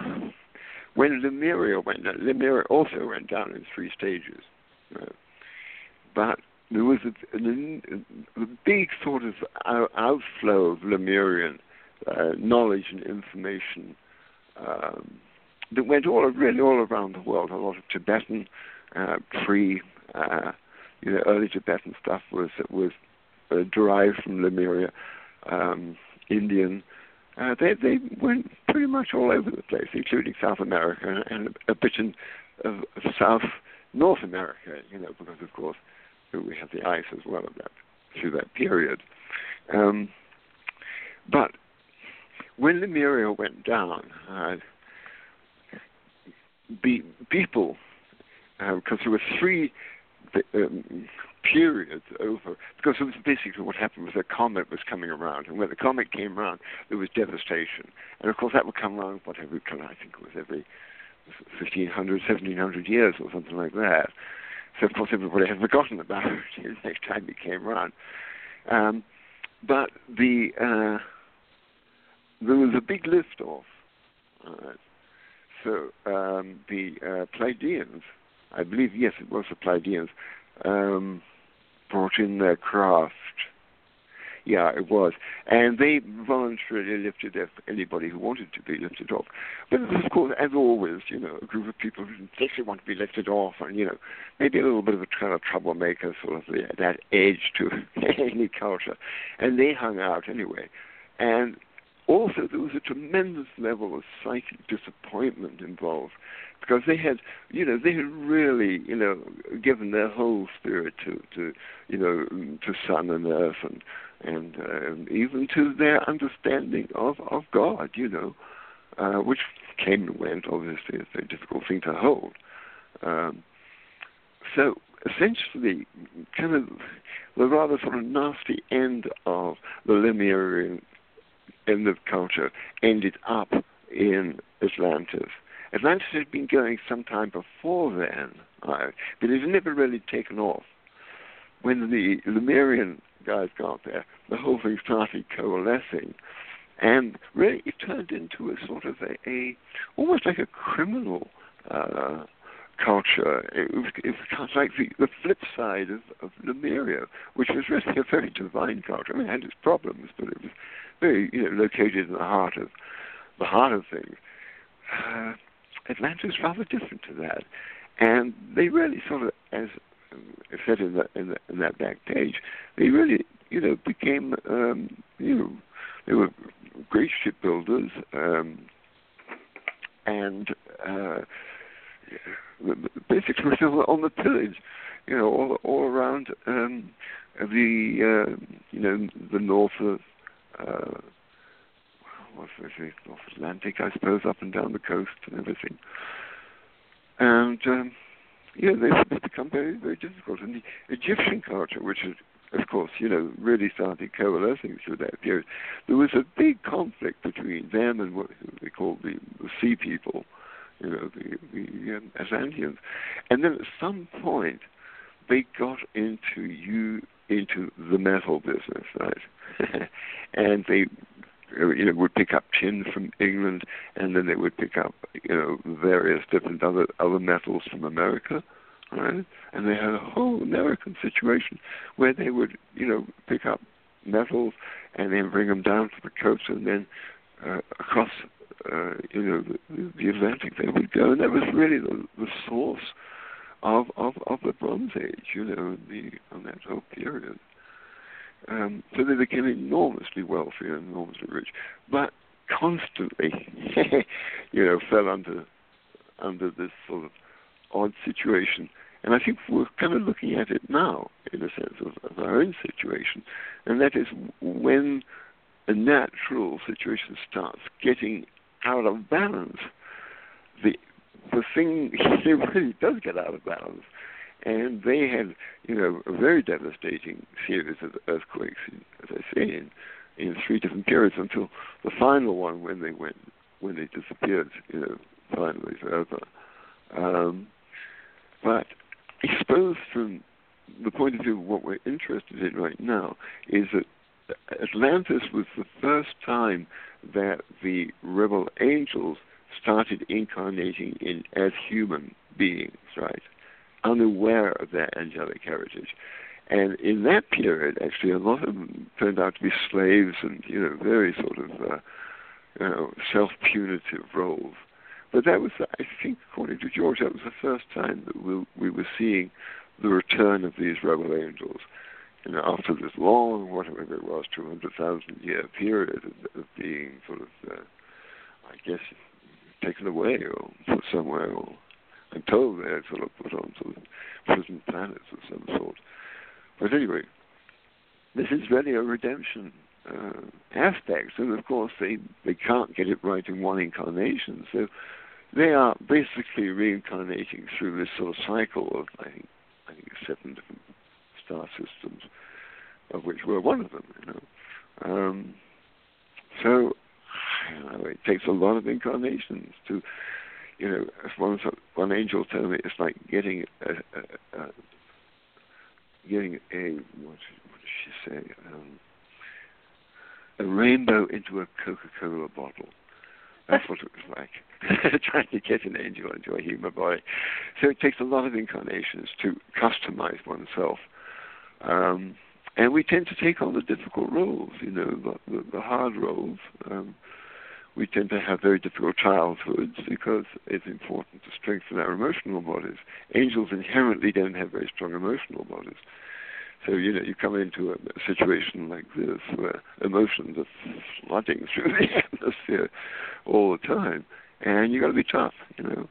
when Lemuria went down, Lemuria also went down in three stages. Uh, but there was a, a, a big sort of out, outflow of Lemurian Uh, knowledge and information um, that went all really all around the world. A lot of Tibetan, uh, pre, uh, you know, early Tibetan stuff was was uh, derived from Lemuria, um, Indian. Uh, they they went pretty much all over the place, including South America and a bit in, of, of South North America. You know, because of course we had the ice as well of that, through that period. Um, but when Lemuria went down, uh, be, people, because uh, there were three um, periods over, because it was basically what happened was a comet was coming around, and when the comet came around, there was devastation. And of course that would come around, whatever, I think it was every fifteen hundred, seventeen hundred years or something like that. So of course everybody had forgotten about it the next time it came around. Um, but the... Uh, There was a big lift-off. Uh, so um, the uh, Pleiadians, I believe, yes, it was the Pleiadians, um, brought in their craft. Yeah, it was. And they voluntarily lifted off anybody who wanted to be lifted off. But of course, as always, you know, a group of people who actually want to be lifted off and, you know, maybe a little bit of a kind of troublemaker, sort of the, that edge to any culture. And they hung out anyway. And also, there was a tremendous level of psychic disappointment involved because they had, you know, they had really, you know, given their whole spirit to, to you know, to sun and earth and and uh, even to their understanding of, of God, you know, uh, which came and went, obviously, it's a difficult thing to hold. Um, so, essentially, kind of the rather sort of nasty end of the Lemurian end of culture ended up in Atlantis. Atlantis had been going sometime before then, right, but it had never really taken off. When the Lemurian guys got there, the whole thing started coalescing, and really it turned into a sort of a, a almost like a criminal uh, culture. It was, it was like the, the flip side of, of Lemuria, which was really a very divine culture. I mean, it had its problems, but it was very, you know, located in the heart of the heart of things. Uh, Atlantis rather different to that, and they really sort of, as I said in, the, in, the, in that back page, they really, you know, became, um, you know, they were great shipbuilders, um, and uh, basically on the pillage, you know, all, all around um, the, uh, you know, the north of. Uh, what's this, North Atlantic, I suppose, up and down the coast and everything. And, um, you know, they've become very, very difficult. And the Egyptian culture, which is, of course, you know, really started coalescing through that period, there was a big conflict between them and what they called the, the sea people, you know, the, the um, Atlanteans. And then at some point, they got into you. into the metal business, right? And they, you know, would pick up tin from England, and then they would pick up, you know, various different other other metals from America, right? And they had a whole American situation where they would, you know, pick up metals and then bring them down to the coast and then uh, across uh, you know, the, the Atlantic, there we go. And that was really the, the source of, of, of the Bronze Age, you know, the, on that whole period. Um, so they became enormously wealthy and enormously rich, but constantly, you know, fell under under this sort of odd situation. And I think we're kind of looking at it now, in a sense, of, of our own situation, and that is when a natural situation starts getting out of balance, the the thing it really does get out of balance. And they had, you know, a very devastating series of earthquakes, as I say, in, in three different periods until the final one when they went, when they disappeared, you know, finally forever. Um, but exposed from the point of view of what we're interested in right now is that Atlantis was the first time that the rebel angels started incarnating in as human beings, right? Unaware of their angelic heritage. And in that period, actually, a lot of them turned out to be slaves and, you know, very sort of uh, you know, self-punitive roles. But that was, I think, according to George, that was the first time that we, we were seeing the return of these rebel angels. You know, after this long, whatever it was, two hundred thousand year period of, of being sort of, uh, I guess, taken away or put somewhere or until they're sort of put on sort of prison planets of some sort. But anyway, this is really a redemption uh, aspect, and of course they, they can't get it right in one incarnation, so they are basically reincarnating through this sort of cycle of, I think, I think seven different star systems, of which we're one of them, you know. Um, so, you know, it takes a lot of incarnations to... You know, as one, one angel told me, it's like getting a, a, a getting a what, what did she say? Um, a rainbow into a Coca-Cola bottle. That's what it was like. Trying to get an angel into a human body. So it takes a lot of incarnations to customize oneself, um, and we tend to take on the difficult roles. You know, the, the, the hard roles. Um, We tend to have very difficult childhoods because it's important to strengthen our emotional bodies. Angels inherently don't have very strong emotional bodies. So, you know, you come into a situation like this where emotions are flooding through the atmosphere all the time, and you've got to be tough, you know.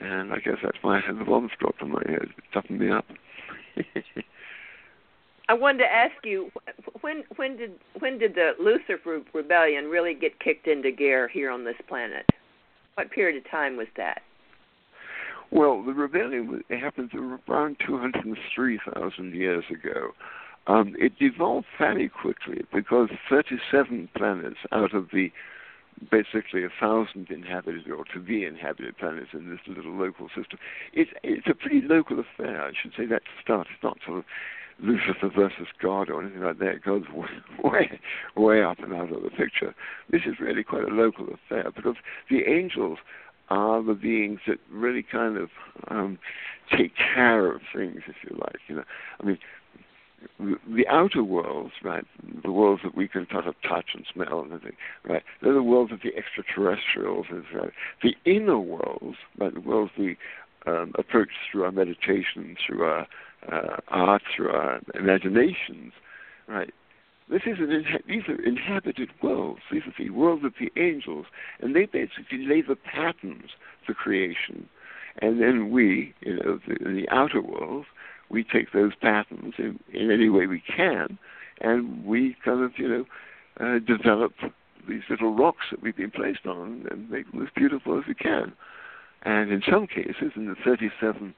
And I guess that's why I had the bombs dropped on my head. It toughened me up. I wanted to ask you, when when did when did the Lucifer Rebellion really get kicked into gear here on this planet? What period of time was that? Well, the rebellion happened around two hundred three thousand years ago. Um, it devolved fairly quickly because thirty-seven planets out of the basically one thousand inhabited or to be inhabited planets in this little local system. It's, it's a pretty local affair, I should say, that starts not sort of Lucifer versus God or anything like that. God's way, way up and out of the picture. This is really quite a local affair because the angels are the beings that really kind of um, take care of things, if you like. You know, I mean, the outer worlds, right? The worlds that we can sort of touch and smell and everything, right? They're the worlds of the extraterrestrials, and so on. The inner worlds, right? The worlds we um, approach through our meditation, through our Uh, art, through our imaginations, right? This is an inha- these are inhabited worlds. These are the worlds of the angels, and they basically lay the patterns for creation. And then we, you know, the, in the outer worlds, we take those patterns in, in any way we can, and we kind of, you know, uh, develop these little rocks that we've been placed on and make them as beautiful as we can. And in some cases, in the thirty-seven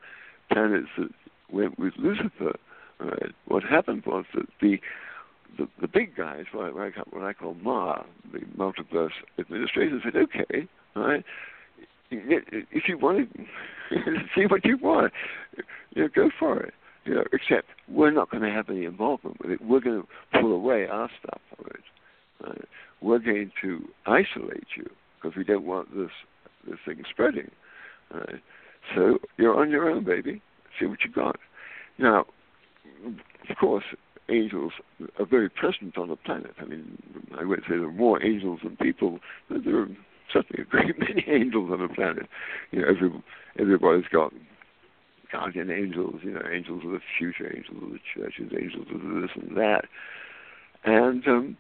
planets that went with Lucifer, right, what happened was that the the, the big guys, what I, what I call Ma, the Multiverse administrators, said, okay, right, if you want to see what you want, you know, go for it. You know, except we're not going to have any involvement with it. We're going to pull away our stuff from it. Right? We're going to isolate you because we don't want this this thing spreading. Right? So you're on your own, baby. See what you got. Now, of course, angels are very present on the planet. I mean, I won't say there are more angels than people, but there are certainly a great many angels on the planet. You know, every, everybody's got guardian angels, you know, angels of the future, angels of the churches, angels of this and that. And um,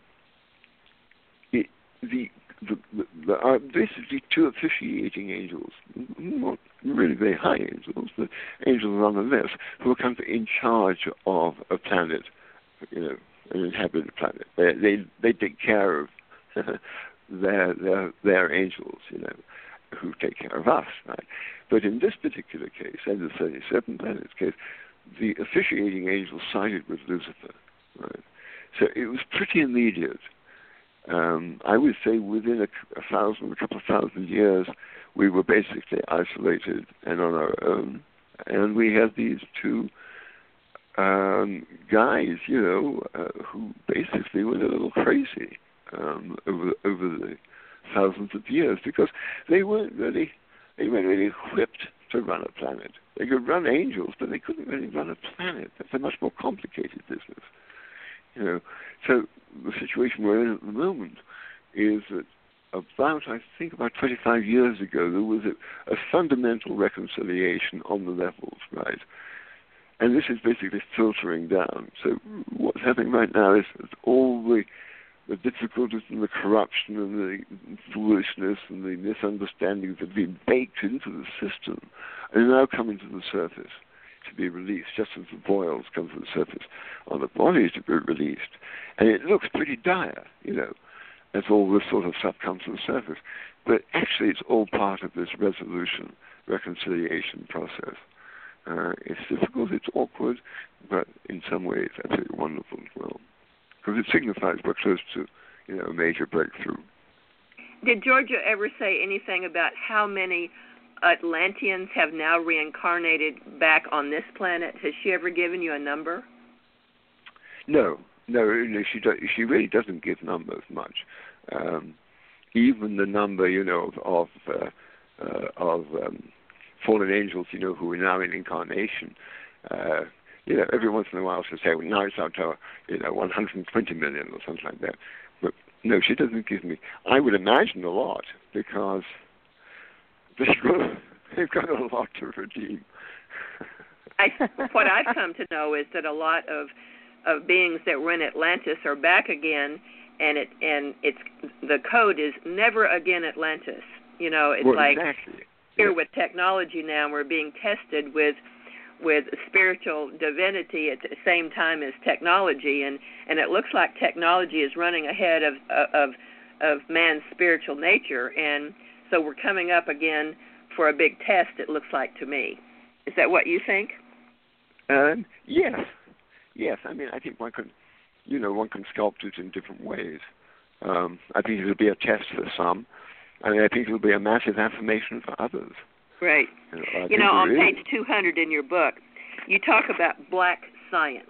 it, the, the, the, there are basically two officiating angels, not really very high angels, but angels nonetheless, who are kind of in charge of a planet, you know, an inhabited planet. They they, they take care of their, their their angels, you know, who take care of us, right? But in this particular case, and the thirty-seven planets case, the officiating angel sided with Lucifer, right? So it was pretty immediate. Um, I would say within a, a thousand, a couple of thousand years, we were basically isolated and on our own, and we had these two um, guys, you know, uh, who basically went a little crazy um, over over the thousands of years, because they weren't really they weren't really equipped to run a planet. They could run angels, but they couldn't really run a planet. That's a much more complicated business. You know, so the situation we're in at the moment is that about, I think, about twenty-five years ago, there was a, a fundamental reconciliation on the levels, right? And this is basically filtering down. So what's happening right now is that all the, the difficulties and the corruption and the foolishness and the misunderstandings that have been baked into the system are now coming to the surface, to be released, just as the boils come to the surface on the bodies to be released. And it looks pretty dire, you know, as all this sort of stuff comes to the surface. But actually it's all part of this resolution, reconciliation process. Uh, it's difficult, it's awkward, but in some ways it's absolutely wonderful as well, because it signifies we're close to, you know, a major breakthrough. Did Georgia ever say anything about how many Atlanteans have now reincarnated back on this planet? Has she ever given you a number? No, no, no she don't, she really doesn't give numbers much. Um, even the number, you know, of of, uh, uh, of um, fallen angels, you know, who are now in incarnation. Uh, you know, every once in a while she'll say, well, now it's up to, you know, one hundred twenty million or something like that. But no, she doesn't give me. I would imagine a lot, because they've got a lot to redeem. I, what I've come to know is that a lot of, of beings that were in Atlantis are back again, and it and it's the code is never again Atlantis. You know, it's well, like exactly. Here yeah. With technology now, and we're being tested with with spiritual divinity at the same time as technology, and, and it looks like technology is running ahead of of of man's spiritual nature. And so we're coming up again for a big test, it looks like to me. Is that what you think? Um, yes. Yes, I mean, I think one can, you know, one can sculpt it in different ways. Um, I think it'll be a test for some. I mean, I think it'll be a massive affirmation for others. Right. You know, you know on page two hundred in your book, you talk about black science.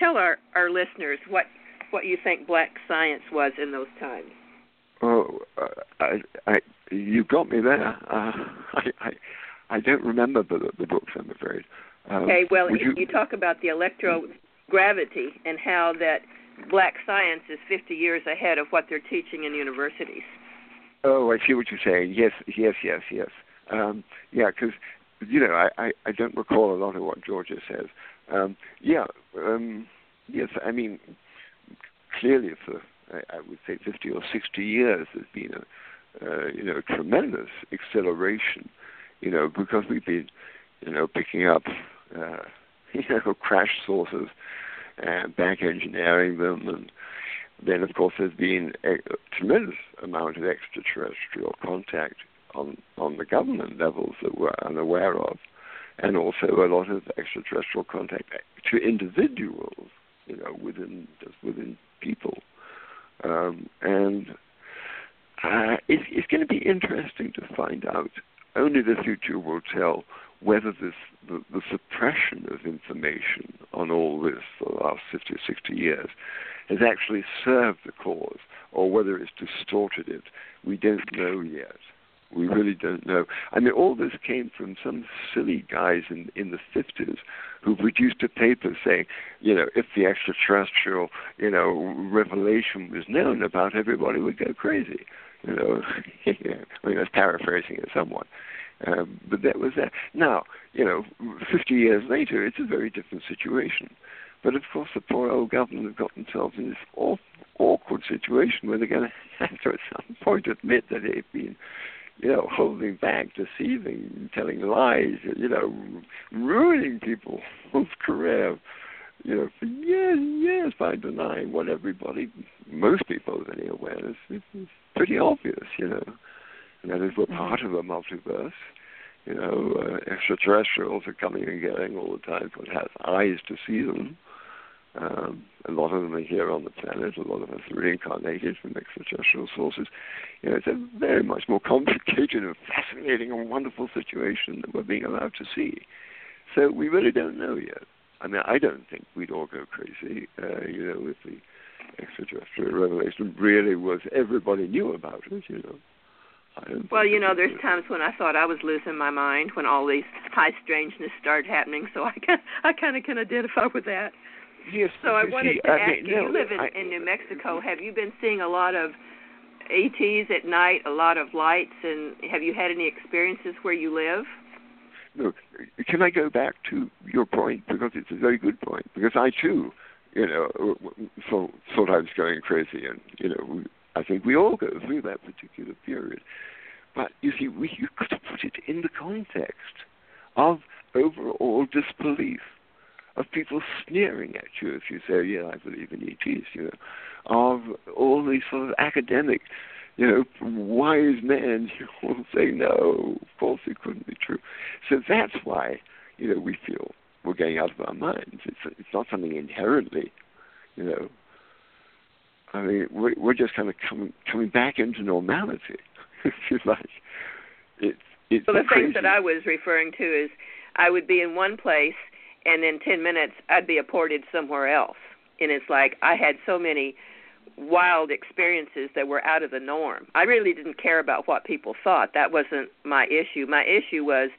Tell our, our listeners what, what you think black science was in those times. Oh, uh, I, I, you got me there. Uh, I, I, I don't remember the, the books, I'm afraid. Um, okay, well, you, you talk about the electrogravity and how that black science is fifty years ahead of what they're teaching in universities. Oh, I see what you're saying. Yes, yes, yes, yes. Um, yeah, because, you know, I, I, I don't recall a lot of what Georgia says. Um, yeah, um, yes, I mean, clearly for... I would say fifty or sixty years has been a uh, you know tremendous acceleration, you know, because we've been you know picking up uh, you know crash sources and back engineering them, and then of course there's been a tremendous amount of extraterrestrial contact on on the government levels that we're unaware of, and also a lot of extraterrestrial contact to individuals, you know, within just within people. Um, and uh, it, it's going to be interesting to find out. Only the future will tell whether this, the, the suppression of information on all this for the last fifty or sixty years has actually served the cause, or whether it's distorted it. We don't know yet. We really don't know. I mean, all this came from some silly guys in in the fifties who produced a paper saying, you know, if the extraterrestrial, you know, revelation was known about, everybody would go crazy. You know, I mean, I was paraphrasing it somewhat. Um, but that was that. Now, you know, fifty years later, it's a very different situation. But, of course, the poor old government have got themselves in this awful, awkward situation where they're going to have to at some point admit that they've been, you know, holding back, deceiving, telling lies, you know, ruining people's career, you know, for years and years by denying what everybody, most people of any awareness, is pretty obvious, you know. And that is, we're part of a multiverse. You know, uh, extraterrestrials are coming and going all the time, but has eyes to see them. Um, a lot of them are here on the planet. A lot of us are reincarnated from extraterrestrial sources. You know, it's a very much more complicated and fascinating and wonderful situation that we're being allowed to see. So we really don't know yet. I mean, I don't think we'd all go crazy, uh, you know, if the extraterrestrial revelation really was, everybody knew about it, you know. Well, you know, there's times when I thought I was losing my mind when all these high strangeness started happening, so I can, I kind of can identify with that. Yes, so I wanted see, to I ask mean, you, no, you live in, I, in New Mexico. Have you been seeing a lot of E Ts at night, a lot of lights, and have you had any experiences where you live? Look, can I go back to your point, because it's a very good point, because I, too, you know, so, thought I was going crazy, and, you know, I think we all go through that particular period. But, you see, we, you've got to put it in the context of overall disbelief, of people sneering at you if you say, yeah, I believe in E Ts, you know, of all these sort of academic, you know, wise men who will say, no, of course it couldn't be true. So that's why, you know, we feel we're going out of our minds. It's, it's not something inherently, you know, I mean, we're just kind of coming coming back into normality, if you like. It's, it's well, the crazy things that I was referring to is I would be in one place, and in ten minutes I'd be aborted somewhere else. And it's like I had so many wild experiences that were out of the norm. I really didn't care about what people thought. That wasn't my issue. My issue was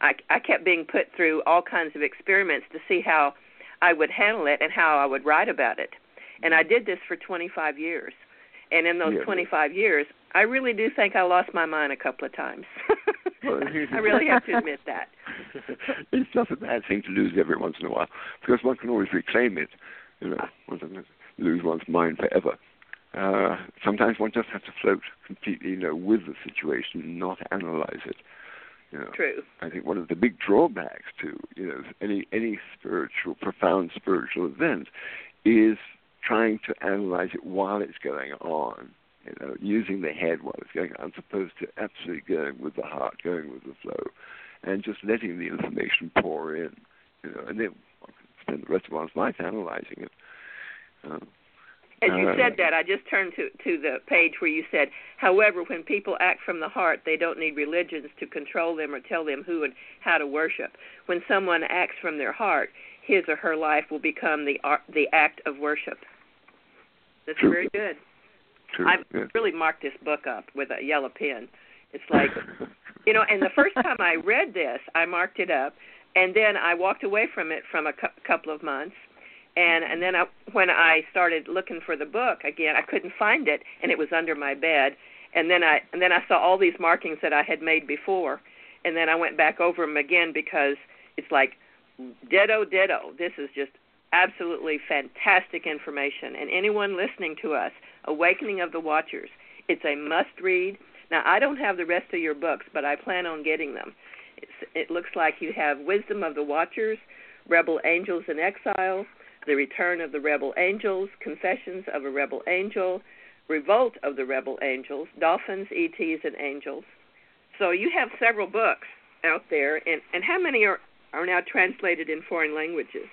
I, I kept being put through all kinds of experiments to see how I would handle it and how I would write about it. And I did this for twenty-five years. And in those yeah. twenty-five years, I really do think I lost my mind a couple of times. I really have to admit that. It's not a bad thing to lose every once in a while, because one can always reclaim it. You know, one doesn't lose one's mind forever. Uh, sometimes one just has to float completely, you know, with the situation and not analyze it. You know, true. I think one of the big drawbacks to, you know, any any spiritual, profound spiritual event is trying to analyze it while it's going on, you know, using the head while it's going on, as opposed to absolutely going with the heart, going with the flow, and just letting the information pour in, you know, and then one can spend the rest of one's life analyzing it. Um, As you uh, said that, I just turned to, to the page where you said, however, when people act from the heart, they don't need religions to control them or tell them who and how to worship. When someone acts from their heart, his or her life will become the art, the act of worship. That's True. Very good. True. I've yeah. really marked this book up with a yellow pen. It's like, you know, and the first time I read this, I marked it up, and then I walked away from it from a cu- couple of months. And and then I, when I started looking for the book again, I couldn't find it, and it was under my bed. And then I and then I saw all these markings that I had made before, and then I went back over them again because it's like ditto, ditto. This is just absolutely fantastic information. And anyone listening to us, Awakening of the Watchers, it's a must-read. Now, I don't have the rest of your books, but I plan on getting them. It's, it looks like you have Wisdom of the Watchers, Rebel Angels in Exile, The Return of the Rebel Angels, Confessions of a Rebel Angel, Revolt of the Rebel Angels, Dolphins, E Ts, and Angels. So you have several books out there, and, and how many are, are now translated in foreign languages?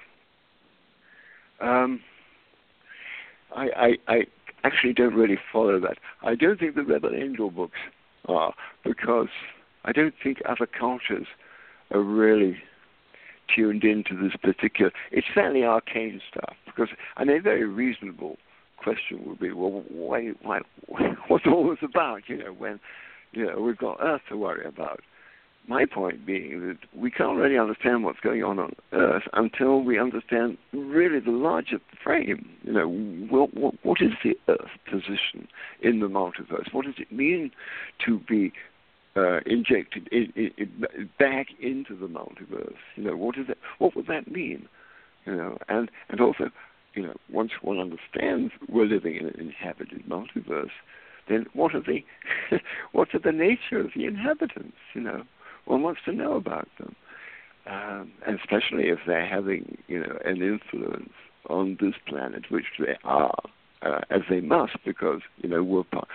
Um, I, I, I actually don't really follow that. I don't think the Rebel Angel books are, because I don't think other cultures are really tuned into this particular. It's fairly arcane stuff, because I mean, a very reasonable question would be, well, why, why, what's all this about? You know, when you know we've got Earth to worry about. my point being that we can't really understand what's going on on Earth until we understand really the larger frame. You know, what, what, what is the Earth position in the multiverse? What does it mean to be uh, injected in, in, in, back into the multiverse? You know, what is that? What would that mean? You know, and, and also, you know, once one understands we're living in an inhabited multiverse, then what are the what are the nature of the inhabitants? You know, one wants to know about them, um, and especially if they're having, you know, an influence on this planet, which they are, uh, as they must, because you know we're part,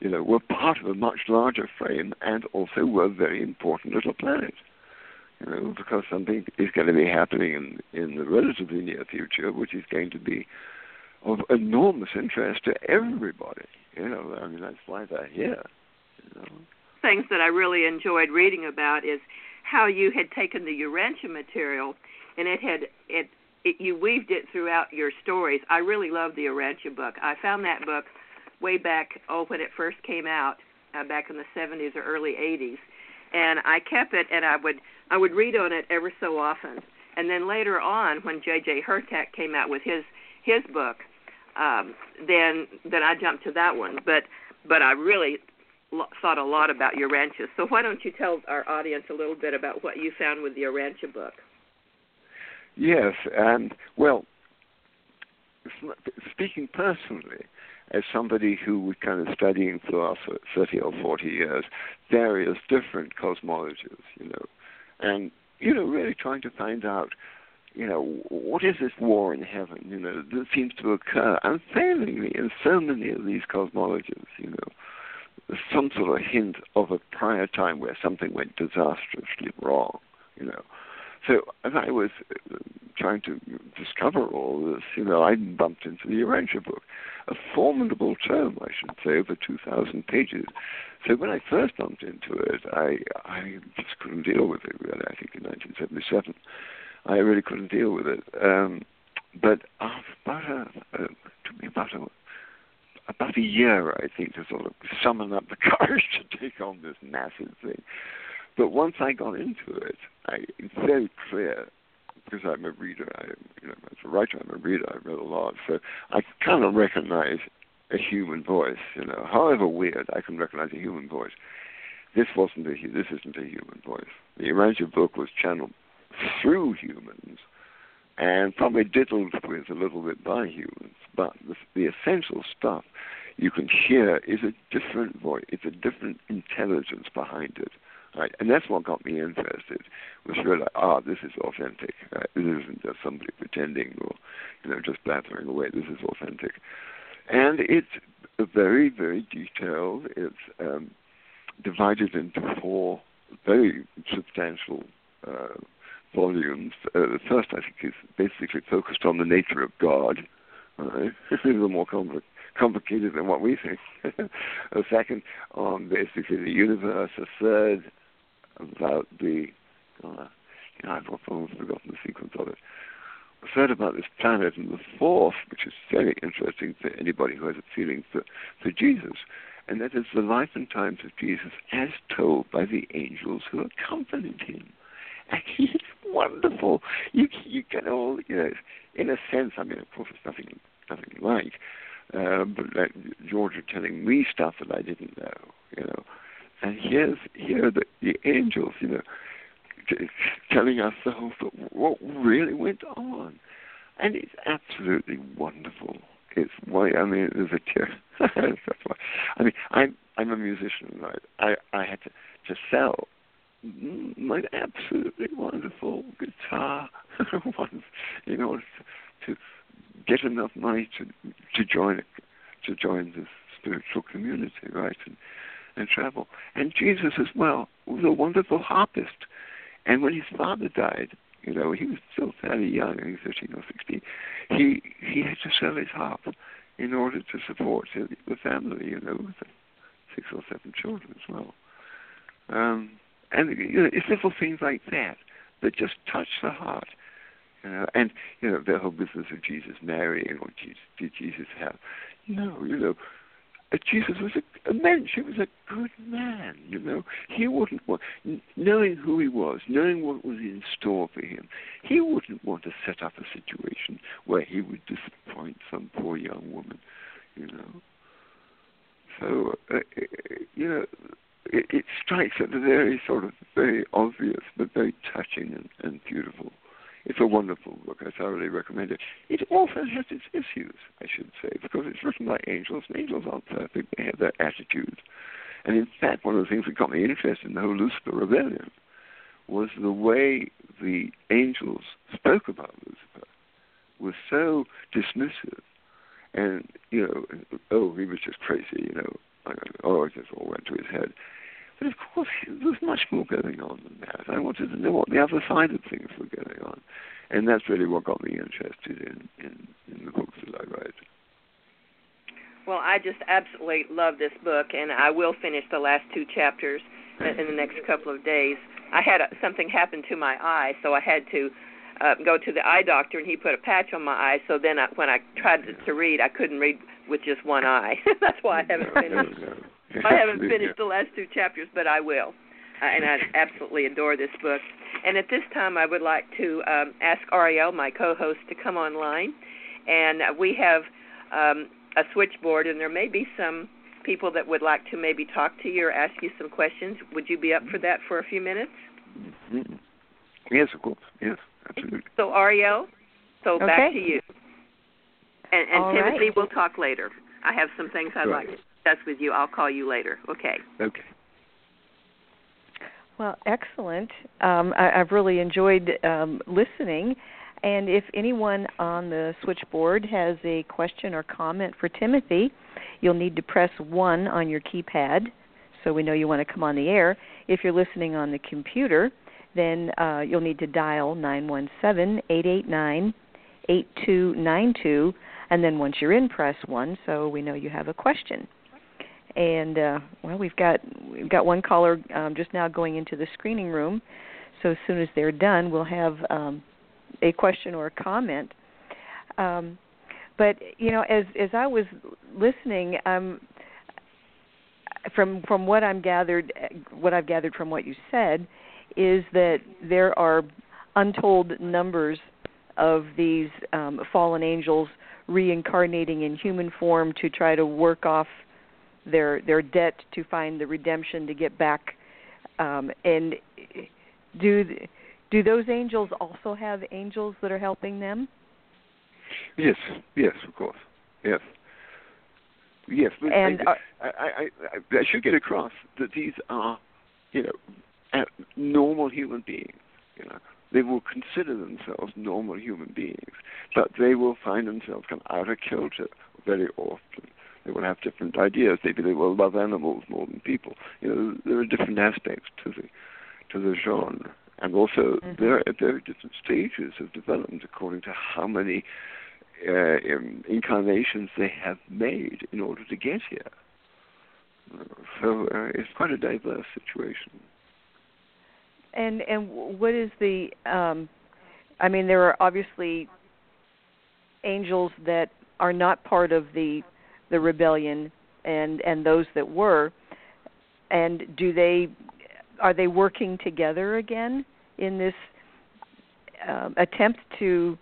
you know we're part of a much larger frame, and also we're a very important little planet. You know, because something is going to be happening in, in the relatively near future, which is going to be of enormous interest to everybody. You know, I mean, that's why they're here. You know? Things that I really enjoyed reading about is how you had taken the Urantia material and it had it, it you weaved it throughout your stories. I really love the Urantia book. I found that book way back, oh, when it first came out, uh, back in the seventies or early eighties, and I kept it and I would I would read on it ever so often. And then later on, when J J Hertak came out with his his book. Um, then then I jumped to that one. But but I really lo- thought a lot about Urantia. So why don't you tell our audience a little bit about what you found with the Urantia book? Yes, and, well, speaking personally, as somebody who was kind of studying for the last thirty or forty years, various different cosmologies, you know, and, you know, really trying to find out, you know, what is this war in heaven, you know, that seems to occur unfailingly in so many of these cosmologies, you know, some sort of hint of a prior time where something went disastrously wrong, you know. So as I was trying to discover all this, you know, I bumped into the Urantia book, a formidable tome, I should say, over two thousand pages. So when I first bumped into it, I, I just couldn't deal with it, really, I think in nineteen seventy-seven. I really couldn't deal with it, um, but after about a, uh, it took me about a, about a year, I think, to sort of summon up the courage to take on this massive thing. But once I got into it, I, it's very clear, because I'm a reader, I, you know, as a writer, I'm a reader, I read a lot, so I kind of recognize a human voice, you know, however weird, I can recognize a human voice. This wasn't a, this isn't a human voice. The Urantia book was channeled through humans, and probably diddled with a little bit by humans, but the, the essential stuff you can hear is a different voice, it's a different intelligence behind it, right? And that's what got me interested, was really, ah, this is authentic, right? This isn't just somebody pretending or, you know, just blathering away, this is authentic. And it's very, very detailed, it's um, divided into four very substantial uh volumes. Uh, the first, I think, is basically focused on the nature of God. Right? It's a little more compl- complicated than what we think. A second, on basically the universe. A third, about the... Uh, you know, I've almost forgotten the sequence of it. A third about this planet, and the fourth, which is very interesting for anybody who has a feeling for, for Jesus, and that is the life and times of Jesus as told by the angels who accompanied him. Actually, it's wonderful. You you can all, you know, in a sense, I mean, of course, it's nothing nothing like, uh, but like Georgia telling me stuff that I didn't know, you know. And here's here are the, the angels, you know, t- telling us the whole what really went on, and it's absolutely wonderful. It's why I mean, there's a tear. That's why. I mean, I'm I'm a musician, right? I I had to to sell my absolutely wonderful guitar once in order to, to get enough money to to join to join this spiritual community, right, and, and travel. And Jesus as well was a wonderful harpist. And when his father died, you know, he was still fairly young, I think thirteen or sixteen, he, he had to sell his harp in order to support his, the family, you know, with six or seven children as well. Um... And you know, it's little things like that that just touch the heart, you know. And you know the whole business of Jesus marrying, or Jesus, did Jesus have? No, you know, But Jesus was a, a mensch. He was a good man, you know. He wouldn't want, knowing who he was, knowing what was in store for him, he wouldn't want to set up a situation where he would disappoint some poor young woman, you know. So, uh, you know, it, it strikes at the very sort of very obvious but very touching and, and beautiful. It's a wonderful book. I thoroughly recommend it. It also has its issues, I should say, because it's written by angels, and angels aren't perfect. They have their attitudes. And in fact, one of the things that got me interested in the whole Lucifer rebellion was the way the angels spoke about Lucifer was so dismissive. And, you know, oh, he was just crazy, you know. Oh, it just all went to his head. But, of course, there's much more going on than that. I wanted to know what the other side of things were going on. And that's really what got me interested in, in, in the books that I write. Well, I just absolutely love this book, and I will finish the last two chapters in the next couple of days. I had a, something happen to my eye, so I had to uh, go to the eye doctor, and he put a patch on my eye. So then I, when I tried to, to read, I couldn't read with just one eye. That's why I haven't finished I haven't finished the last two chapters, but I will. Uh, and I absolutely adore this book. And at this time, I would like to um, ask Arielle, my co-host, to come online. And uh, we have um, a switchboard, and there may be some people that would like to maybe talk to you or ask you some questions. Would you be up for that for a few minutes? Mm-hmm. Yes, of course. Yes, absolutely. So, Arielle, so okay. Back to you. And, and Timothy, right. We'll talk later. I have some things I'd right. like to with you. I'll call you later. Okay. Okay. Well, excellent. Um, I, I've really enjoyed um, listening. And if anyone on the switchboard has a question or comment for Timothy, you'll need to press one on your keypad so we know you want to come on the air. If you're listening on the computer, then uh, you'll need to dial nine one seven, eight eight nine, eight two nine two. And then once you're in, press one so we know you have a question. And, uh, well, we've got we've got one caller um, just now going into the screening room. So as soon as they're done, we'll have um, a question or a comment. Um, but, you know, as as I was listening, um, from from what I'm gathered, what I've gathered from what you said, is that there are untold numbers of these um, fallen angels reincarnating in human form to try to work off Their their debt, to find the redemption, to get back, um, and do do those angels also have angels that are helping them? Yes, yes, of course, yes, yes. And I, I, I, I, I should get across that these are, you know, normal human beings. You know, they will consider themselves normal human beings, but they will find themselves kind of out of kilter very often. They will have different ideas. Maybe they will love animals more than people. You know, there are different aspects to the to the genre, and also mm-hmm. There are very different stages of development according to how many uh, incarnations they have made in order to get here. So uh, it's quite a diverse situation. And and what is the? Um, I mean, there are obviously angels that are not part of the. the rebellion, and, and those that were, and do they, are they working together again in this um, attempt to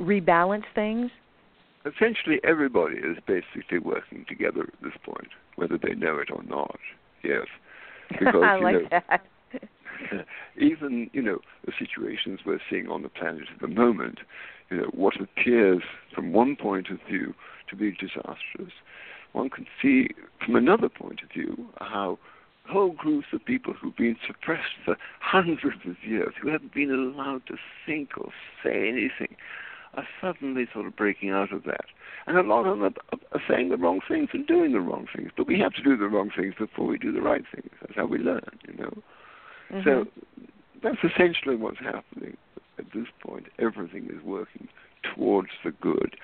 rebalance things? Essentially, everybody is basically working together at this point, whether they know it or not. Yes, because I like you know, that. Even you know the situations we're seeing on the planet at the moment, you know what appears from one point of view to be disastrous, one can see from another point of view how whole groups of people who've been suppressed for hundreds of years, who haven't been allowed to think or say anything, are suddenly sort of breaking out of that. And a lot of them are, are saying the wrong things and doing the wrong things. But we have to do the wrong things before we do the right things. That's how we learn, you know. Mm-hmm. So that's essentially what's happening at this point. Everything is working towards the good,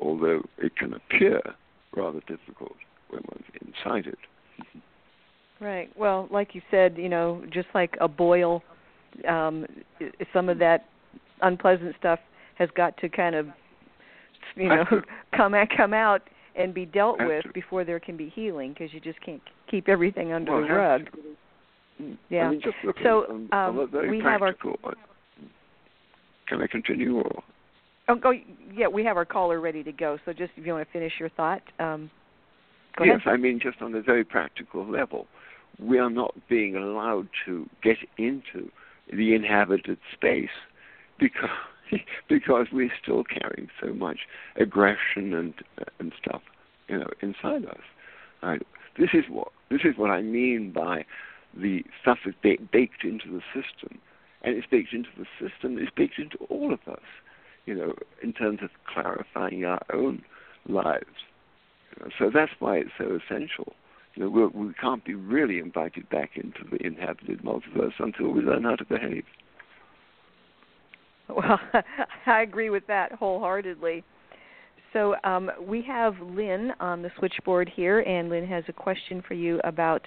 although it can appear rather difficult when one's inside it. Right. Well, like you said, you know, just like a boil, um, some of that unpleasant stuff has got to kind of, you know, come, come out and be dealt with to. before there can be healing, because you just can't keep everything under well, the rug. To. Yeah. I mean, just looking, so um, um, we practical. have our. Can I continue? Or? Oh, oh, yeah, we have our caller ready to go. So just if you want to finish your thought, um, go yes, ahead. Yes, I mean just on a very practical level, we are not being allowed to get into the inhabited space because because we're still carrying so much aggression and and stuff, you know, inside us. Right? This is what this is what I mean by the stuff that's baked into the system, and it's baked into the system. It's baked into all of us, you know, in terms of clarifying our own lives. You know, so that's why it's so essential. You know, we're, we can't be really invited back into the inhabited multiverse until we learn how to behave. Well, I agree with that wholeheartedly. So um, we have Lynn on the switchboard here, and Lynn has a question for you about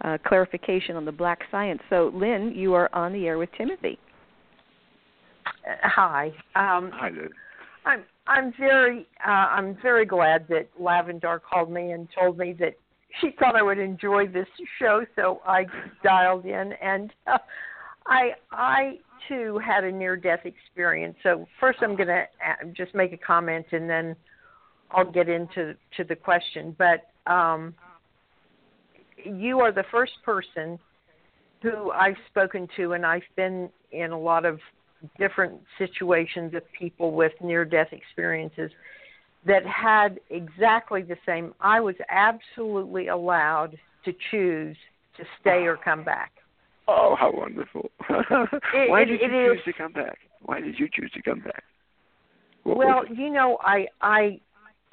uh, clarification on the black science. So, Lynn, you are on the air with Timothy. Hi. Um, Hi, Lynn. I'm I'm very uh, I'm very glad that Lavender called me and told me that she thought I would enjoy this show, so I dialed in, and uh, I I. too had a near-death experience. So first I'm going to just make a comment and then I'll get into to the question. But um, you are the first person who I've spoken to, and I've been in a lot of different situations of people with near-death experiences that had exactly the same. I was absolutely allowed to choose to stay or come back. Oh, how wonderful. Why it, did you choose is, to come back? Why did you choose to come back? What well, you know, I I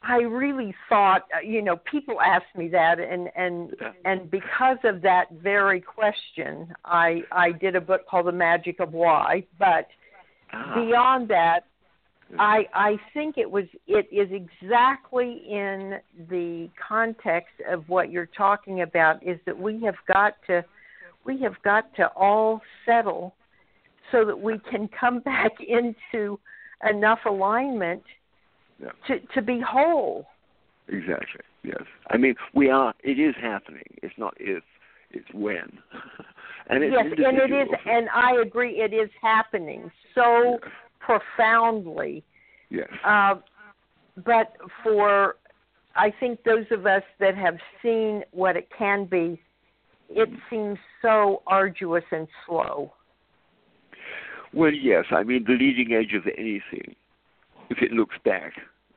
I really thought, you know, people asked me that, and, and, yeah. and because of that very question, I, I did a book called The Magic of Why. But ah. beyond that, yeah. I I think it was it is exactly in the context of what you're talking about, is that we have got to We have got to all settle so that we can come back into enough alignment yeah. to, to be whole. Exactly, yes. I mean, we are, it is happening. It's not if, it's when. and it's yes, and it is, and I agree, it is happening so yes. profoundly. Yes. Uh, but for, I think, those of us that have seen what it can be, it seems so arduous and slow. Well, yes. I mean, the leading edge of anything, if it looks back,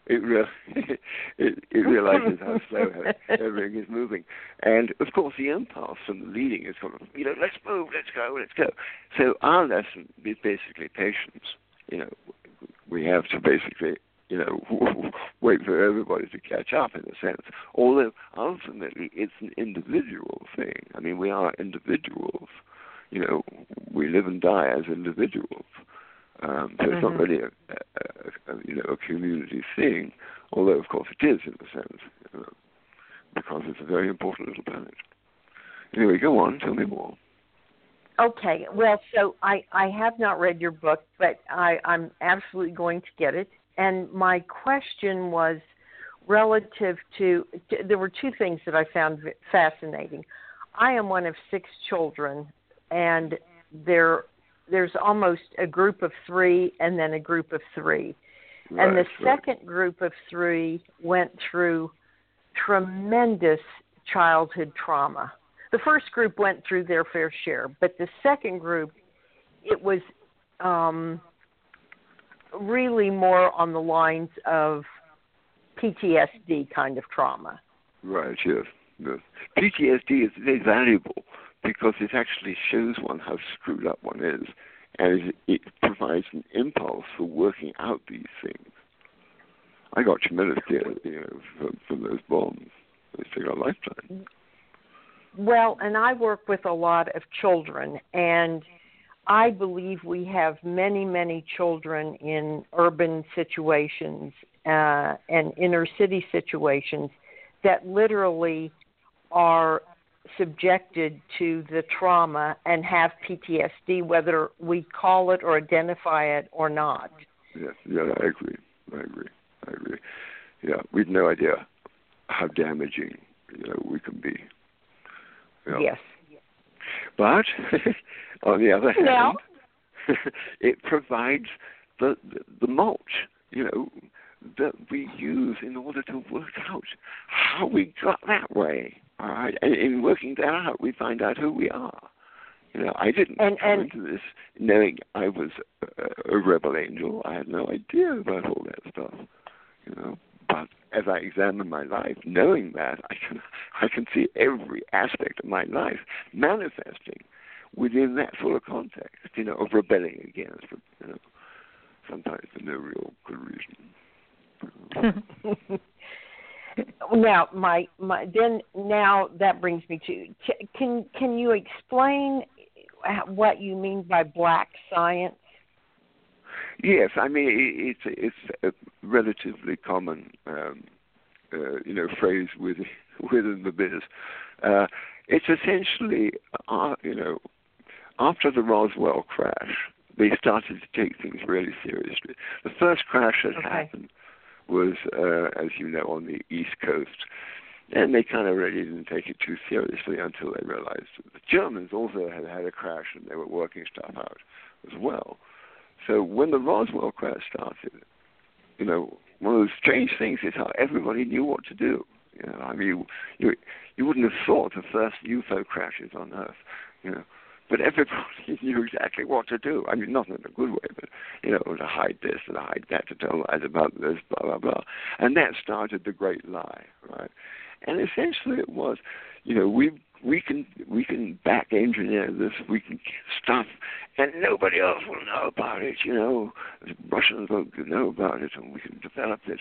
it, re- it, it realizes how slow everything is moving. And, of course, the impulse from the leading is sort of, you know, let's move, let's go, let's go. So our lesson is basically patience. You know, we have to basically, you know, wait for everybody to catch up, in a sense. Although, ultimately, it's an individual thing. I mean, we are individuals. You know, we live and die as individuals. Um, so mm-hmm. it's not really, a, a, a, you know, a community thing. Although, of course, it is, in a sense, you know, because it's a very important little planet. Anyway, go on. Tell me more. Okay. Well, so I, I have not read your book, but I, I'm absolutely going to get it. And my question was relative to, to, there were two things that I found fascinating. I am one of six children, and there there's almost a group of three and then a group of three. Right, and the right. second group of three went through tremendous childhood trauma. The first group went through their fair share, but the second group, it was... Um, really more on the lines of P T S D kind of trauma. Right, yes. yes. P T S D is very valuable because it actually shows one how screwed up one is, and it provides an impulse for working out these things. I got tremendous fear, you know, from, from those bombs. They took our lifetime. Well, and I work with a lot of children, and I believe we have many, many children in urban situations uh, and inner city situations that literally are subjected to the trauma and have P T S D, whether we call it or identify it or not. Yes, yeah, I agree. I agree. I agree. Yeah, we've no idea. how damaging, you know, we can be. You know. Yes. But on the other hand, well, it provides the, the the mulch, you know, that we use in order to work out how we got that way. All right, and in working that out, we find out who we are. You know, I didn't and, come and, into this knowing I was a, a rebel angel. I had no idea about all that stuff. You know, but as I examine my life, knowing that, I can I can see every aspect of my life manifesting within that sort of context. You know, of rebelling against, you know, sometimes for no real good reason. Now, my, my then now that brings me to can can you explain what you mean by black science? Yes, I mean it's it's a relatively common um, uh, you know phrase within within the biz. Uh, it's essentially uh, you know after the Roswell crash, they started to take things really seriously. The first crash that okay. happened was, uh, as you know, on the East Coast. And they kind of really didn't take it too seriously until they realized that the Germans also had had a crash and they were working stuff out as well. So when the Roswell crash started, you know, one of those strange things is how everybody knew what to do. You know, I mean, you, you wouldn't have thought of first U F O crashes on Earth, you know. But everybody knew exactly what to do. I mean, not in a good way, but, you know, to hide this and hide that, to tell lies about this, blah, blah, blah. And that started the great lie, right? And essentially it was, you know, we we can we can back engineer this, we can stuff, and nobody else will know about it, you know. Russians won't know about it, and we can develop this.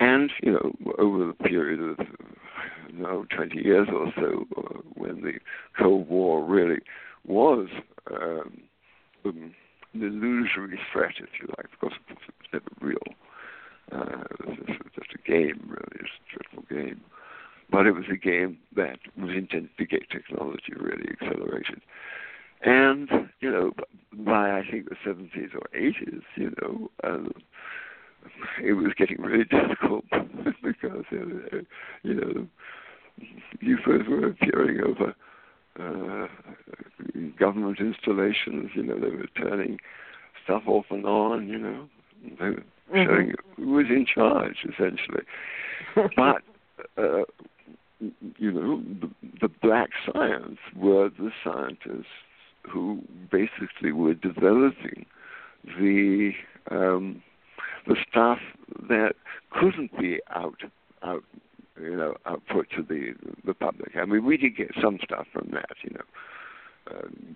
And, you know, over the period of, you know, twenty years or so, uh, when the Cold War really was um, an illusory threat, if you like, because it was never real. Uh, it was just a game, really. It's a dreadful game. But it was a game that was intended to get technology really accelerated. And, you know, by I think the seventies or eighties, you know, um, it was getting really difficult because, you know, U F Os were appearing over Uh, government installations, you know, they were turning stuff off and on, you know, they were showing mm-hmm. who was in charge, essentially. But, uh, you know, the, the black science were the scientists who basically were developing the um, the stuff that couldn't be out out. you know, output to the the public. I mean, we did get some stuff from that, you know, um,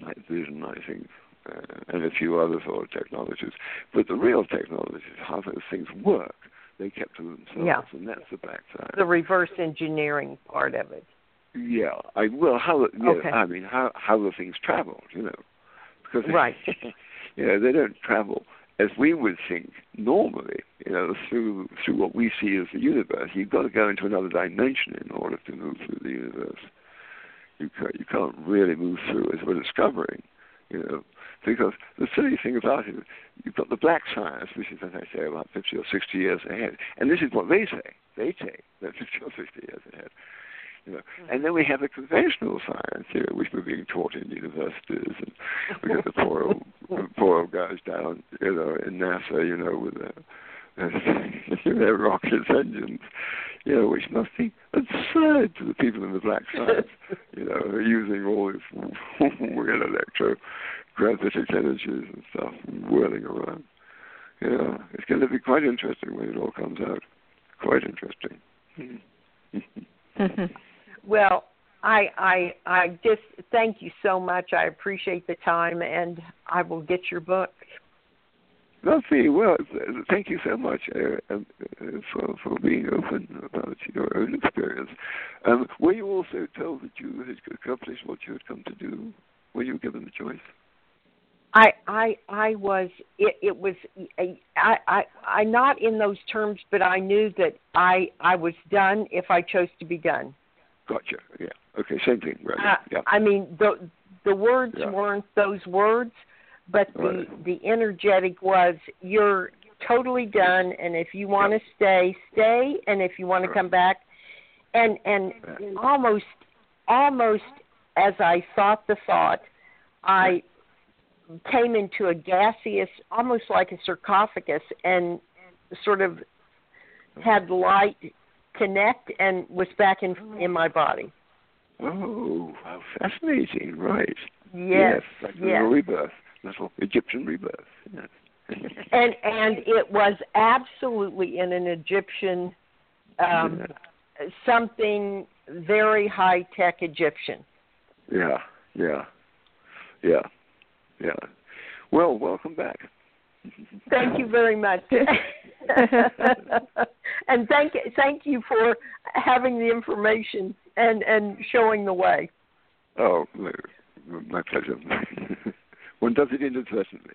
night vision, I think, uh, and a few other sort of technologies. But the real technology is how those things work. They kept to themselves, yeah. and that's the backside. The reverse engineering part of it. Yeah, I well, how yeah, okay. I mean, how how the things traveled, you know, because right, you know, they don't travel as we would think normally, you know, through through what we see as the universe. You've got to go into another dimension in order to move through the universe. You can't, you can't really move through, as we're discovering, you know, because the silly thing about it is you've got the black science, which is, as I say, about fifty or sixty years ahead, and this is what they say. They say they're fifty or sixty years ahead. You know. And then we have the conventional science, you know, which we're being taught in universities, and we got the poor old, the poor old guys down, you know, in NASA, you know, with their, their rocket engines, you know, which must be absurd to the people in the black science, you know, who are using all this weird electrogravitic energies and stuff whirling around. You know, it's going to be quite interesting when it all comes out. Quite interesting. Well, I, I I just thank you so much. I appreciate the time, and I will get your book. Lovely. Well, thank you so much uh, for for being open about your own experience. Um, were you also told that you had accomplished what you had come to do? Were you given the choice? I I I was. It, it was. I, I I not in those terms, but I knew that I I was done if I chose to be done. Gotcha. Yeah. Okay. Same thing. Right. Uh, yeah. I mean, the the words yeah. weren't those words, but the, right. the energetic was. You're totally done. And if you want to stay, stay. And if you want to come back, and and almost almost as I thought the thought, I came into a gaseous, almost like a sarcophagus, and sort of had light connect and was back in in my body. Oh, how fascinating! Right? Yes. Yes. Like a yes. little rebirth, little Egyptian rebirth. Yes. and and it was absolutely in an Egyptian, um, yeah. something very high tech Egyptian. Yeah. Yeah. Yeah. Yeah. Well, welcome back. Thank you very much. And thank thank you for having the information and, and showing the way. Oh, my pleasure. One does it inadvertently.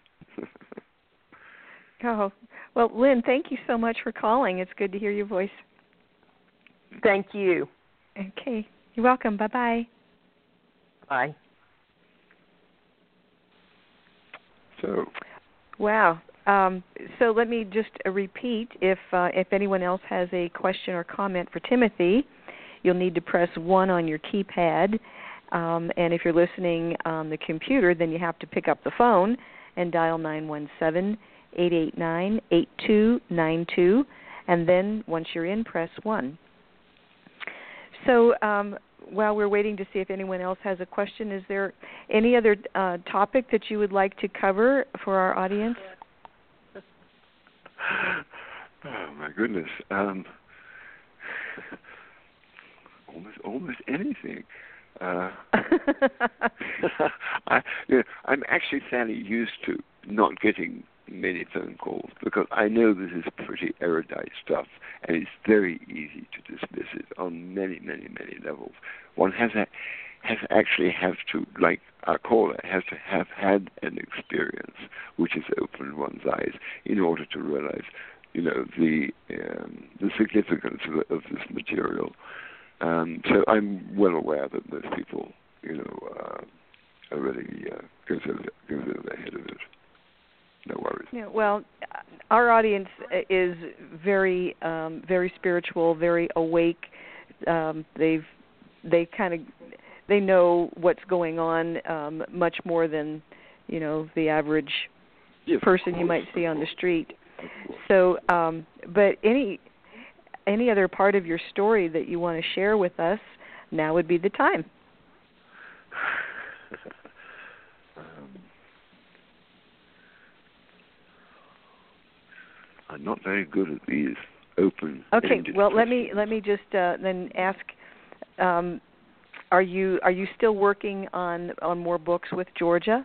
Oh, well, Lynn, thank you so much for calling. It's good to hear your voice. Thank you. Okay. You're welcome. Bye-bye. Bye. So... Wow. Um, so let me just repeat, if uh, if anyone else has a question or comment for Timothy, you'll need to press one on your keypad. Um, and if you're listening on the computer, then you have to pick up the phone and dial nine one seven, eight eight nine, eight two nine two. And then once you're in, press one. So um, while we're waiting to see if anyone else has a question, is there any other uh, topic that you would like to cover for our audience? Oh, my goodness. Um, almost almost anything. Uh, I, you know, I'm actually fairly used to not getting many phone calls because I know this is pretty erudite stuff and it's very easy to dismiss it on many, many, many levels. One has a, has actually have to, like our caller, has to have had an experience which has opened one's eyes in order to realize, you know, the um, the significance of, of this material. Um, so I'm well aware that most people, you know, uh, are really uh, goes over, goes over the head of it. No worries. Yeah, well, our audience is very, um, very spiritual, very awake. Um, they've, they kind of, they know what's going on um, much more than, you know, the average yes, person you might see on the street. So, um, but any, any other part of your story that you want to share with us, now would be the time. I'm not very good at these open. Okay, well let me let me just uh, then ask: um, Are you are you still working on, on more books with Georgia?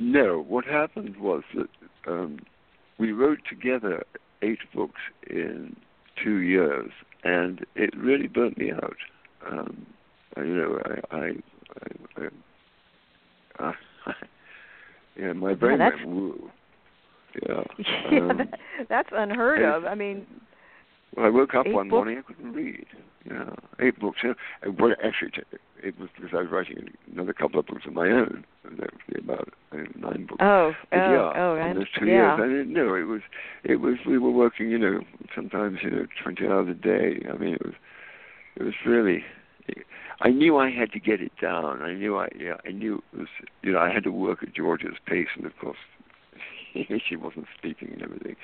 No. What happened was that um, we wrote together eight books in two years, and it really burnt me out. Um, I, you know, I. I, I, I, I, I yeah, my brain yeah, went woo. Yeah, yeah um, that, that's unheard of. I mean, well, I woke up one books? morning, I couldn't read. Yeah, eight books. Well, actually, it was because I was writing another couple of books of my own. And that was about nine books. Oh, but oh, yeah, oh, and those two yeah. years. I didn't know it was. It was. We were working, you know, sometimes you know, twenty hours a day. I mean, it was. It was really. I knew I had to get it down. I knew I. Yeah, I knew it was. You know, I had to work at Georgia's pace, and of course. She wasn't speaking and everything,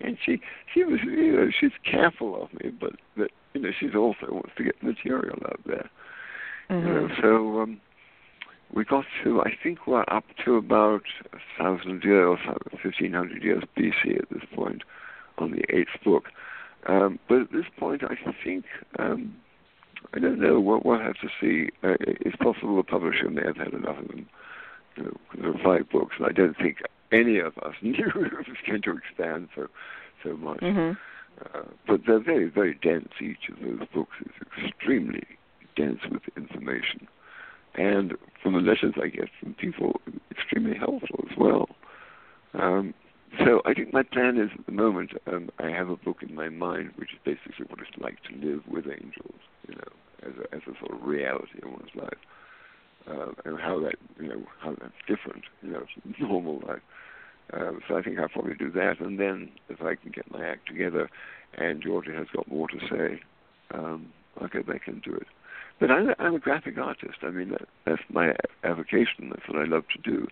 and she she was you know she's careful of me, but but you know she's also wants to get material out there, mm-hmm. you know. So um, we got to I think we're up to about a thousand years, fifteen hundred years B C at this point, on the eighth book. Um, but at this point, I think um, I don't know. We'll, we'll have to see. Uh, it's possible the publisher may have had enough of them. You know, there were five books, and I don't think. Any of us knew it was going to expand so so much. Mm-hmm. Uh, but they're very, very dense. Each of those books is extremely dense with information. And from the letters I get from people, extremely helpful as well. Um, so I think my plan is at the moment, um, I have a book in my mind which is basically what it's like to live with angels, you know, as a, as a sort of reality in one's life. Uh, and how that, you know, how that's different, you know, normal life. Uh, so I think I'll probably do that, and then if I can get my act together and Georgia has got more to say, um, I'll go back into it. But I'm a, I'm a graphic artist. I mean, that, that's my avocation. That's what I love to do.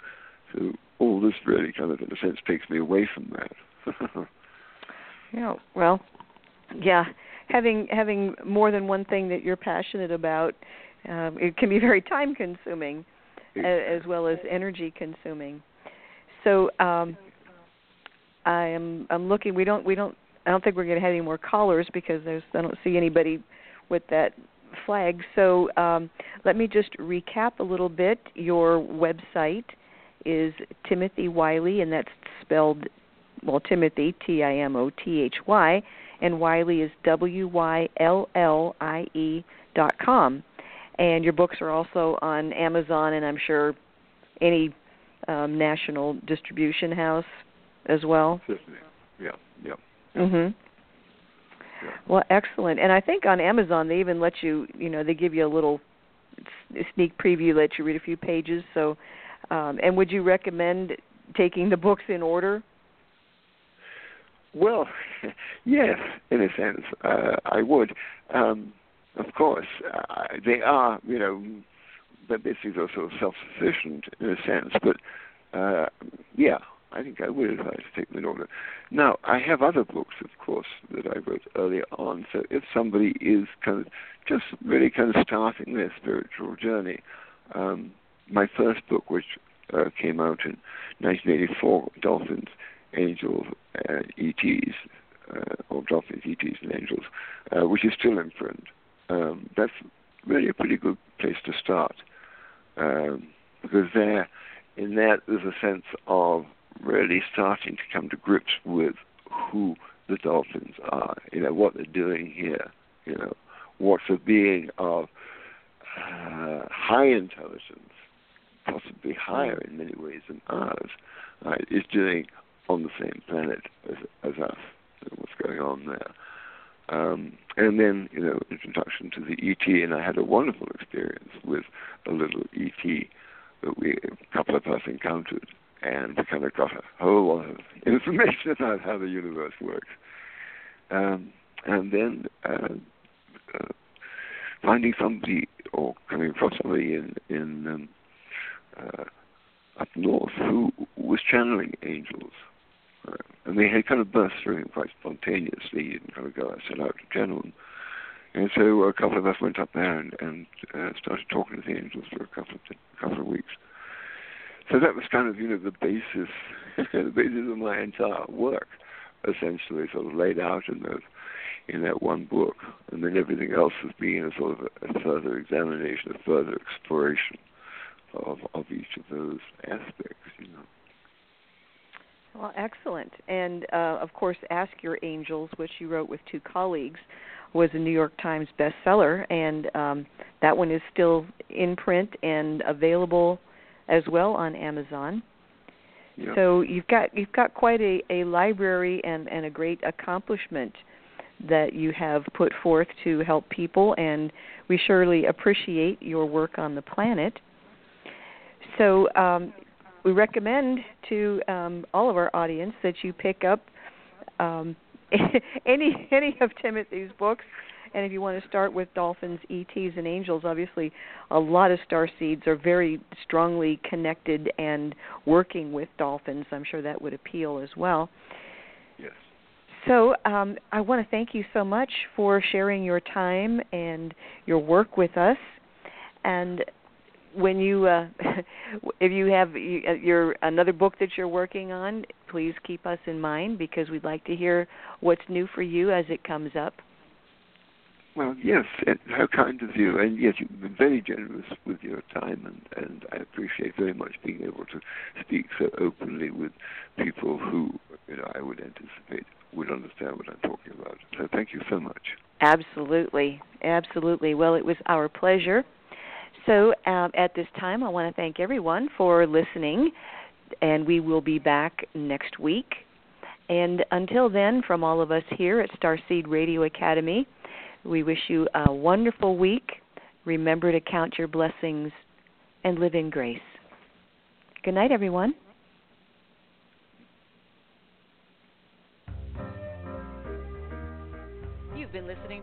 So all this really kind of, in a sense, takes me away from that. Yeah, well, yeah, having having more than one thing that you're passionate about, um, it can be very time-consuming, exactly, as well as energy-consuming. So um, I am I'm looking. We don't we don't. I don't think we're going to have any more callers because there's I don't see anybody with that flag. So um, let me just recap a little bit. Your website is Timothy Wyllie, and that's spelled, well, Timothy, T I M O T H Y, and Wyllie is W Y L L I E dot com. And your books are also on Amazon and I'm sure any um, national distribution house as well. Yeah, yeah. Mm-hmm. Well, excellent. And I think on Amazon they even let you, you know, they give you a little sneak preview, let you read a few pages. So, um, and would you recommend taking the books in order? Well, yes, in a sense, uh, I would. Um, of course, uh, they are, you know, but basically they're sort of self-sufficient in a sense. But, uh, yeah. I think I would advise to take them in order. Now, I have other books, of course, that I wrote earlier on. So if somebody is kind of just really kind of starting their spiritual journey, um, my first book, which uh, came out in nineteen eighty-four, Dolphins, Angels, and E Ts, uh, or Dolphins, E Ts, and Angels, uh, which is still in print, um, that's really a pretty good place to start. Um, because there, in that, there's a sense of really starting to come to grips with who the dolphins are, you know, what they're doing here, you know, what's a being of uh, high intelligence, possibly higher in many ways than ours, uh, is doing on the same planet as, as us, and what's going on there. Um, and then, you know, introduction to the E T, and I had a wonderful experience with a little E T that we, a couple of us encountered, and kind of got a whole lot of information about how the universe works. Um, and then uh, uh, finding somebody or coming across somebody in, in um, uh, up north who was channeling angels. Uh, and they had kind of burst through him quite spontaneously. He didn't kind of go set out to channel them. And so a couple of us went up there and, and uh, started talking to the angels for a couple of, t- couple of weeks. So that was kind of, you know, the basis, the basis of my entire work, essentially, sort of laid out in those, in that one book, and then everything else has been a sort of a, a further examination, a further exploration of of each of those aspects, you know. Well, excellent, and uh, of course, Ask Your Angels, which you wrote with two colleagues, was a New York Times bestseller, and um, that one is still in print and available as well on Amazon. Yep. So you've got you've got quite a, a library and, and a great accomplishment that you have put forth to help people, and we surely appreciate your work on the planet. So um, we recommend to um, all of our audience that you pick up um, any any of Timothy's books. And if you want to start with dolphins, E Ts, and angels, obviously a lot of starseeds are very strongly connected and working with dolphins. I'm sure that would appeal as well. Yes. So um, I want to thank you so much for sharing your time and your work with us. And when you, uh, if you have your another book that you're working on, please keep us in mind because we'd like to hear what's new for you as it comes up. Well, yes, and how kind of you, and yes, you've been very generous with your time, and, and I appreciate very much being able to speak so openly with people who, you know, I would anticipate would understand what I'm talking about. So thank you so much. Absolutely, absolutely. Well, it was our pleasure. So um, at this time, I want to thank everyone for listening, and we will be back next week. And until then, from all of us here at Starseed Radio Academy, we wish you a wonderful week. Remember to count your blessings and live in grace. Good night, everyone. have been listening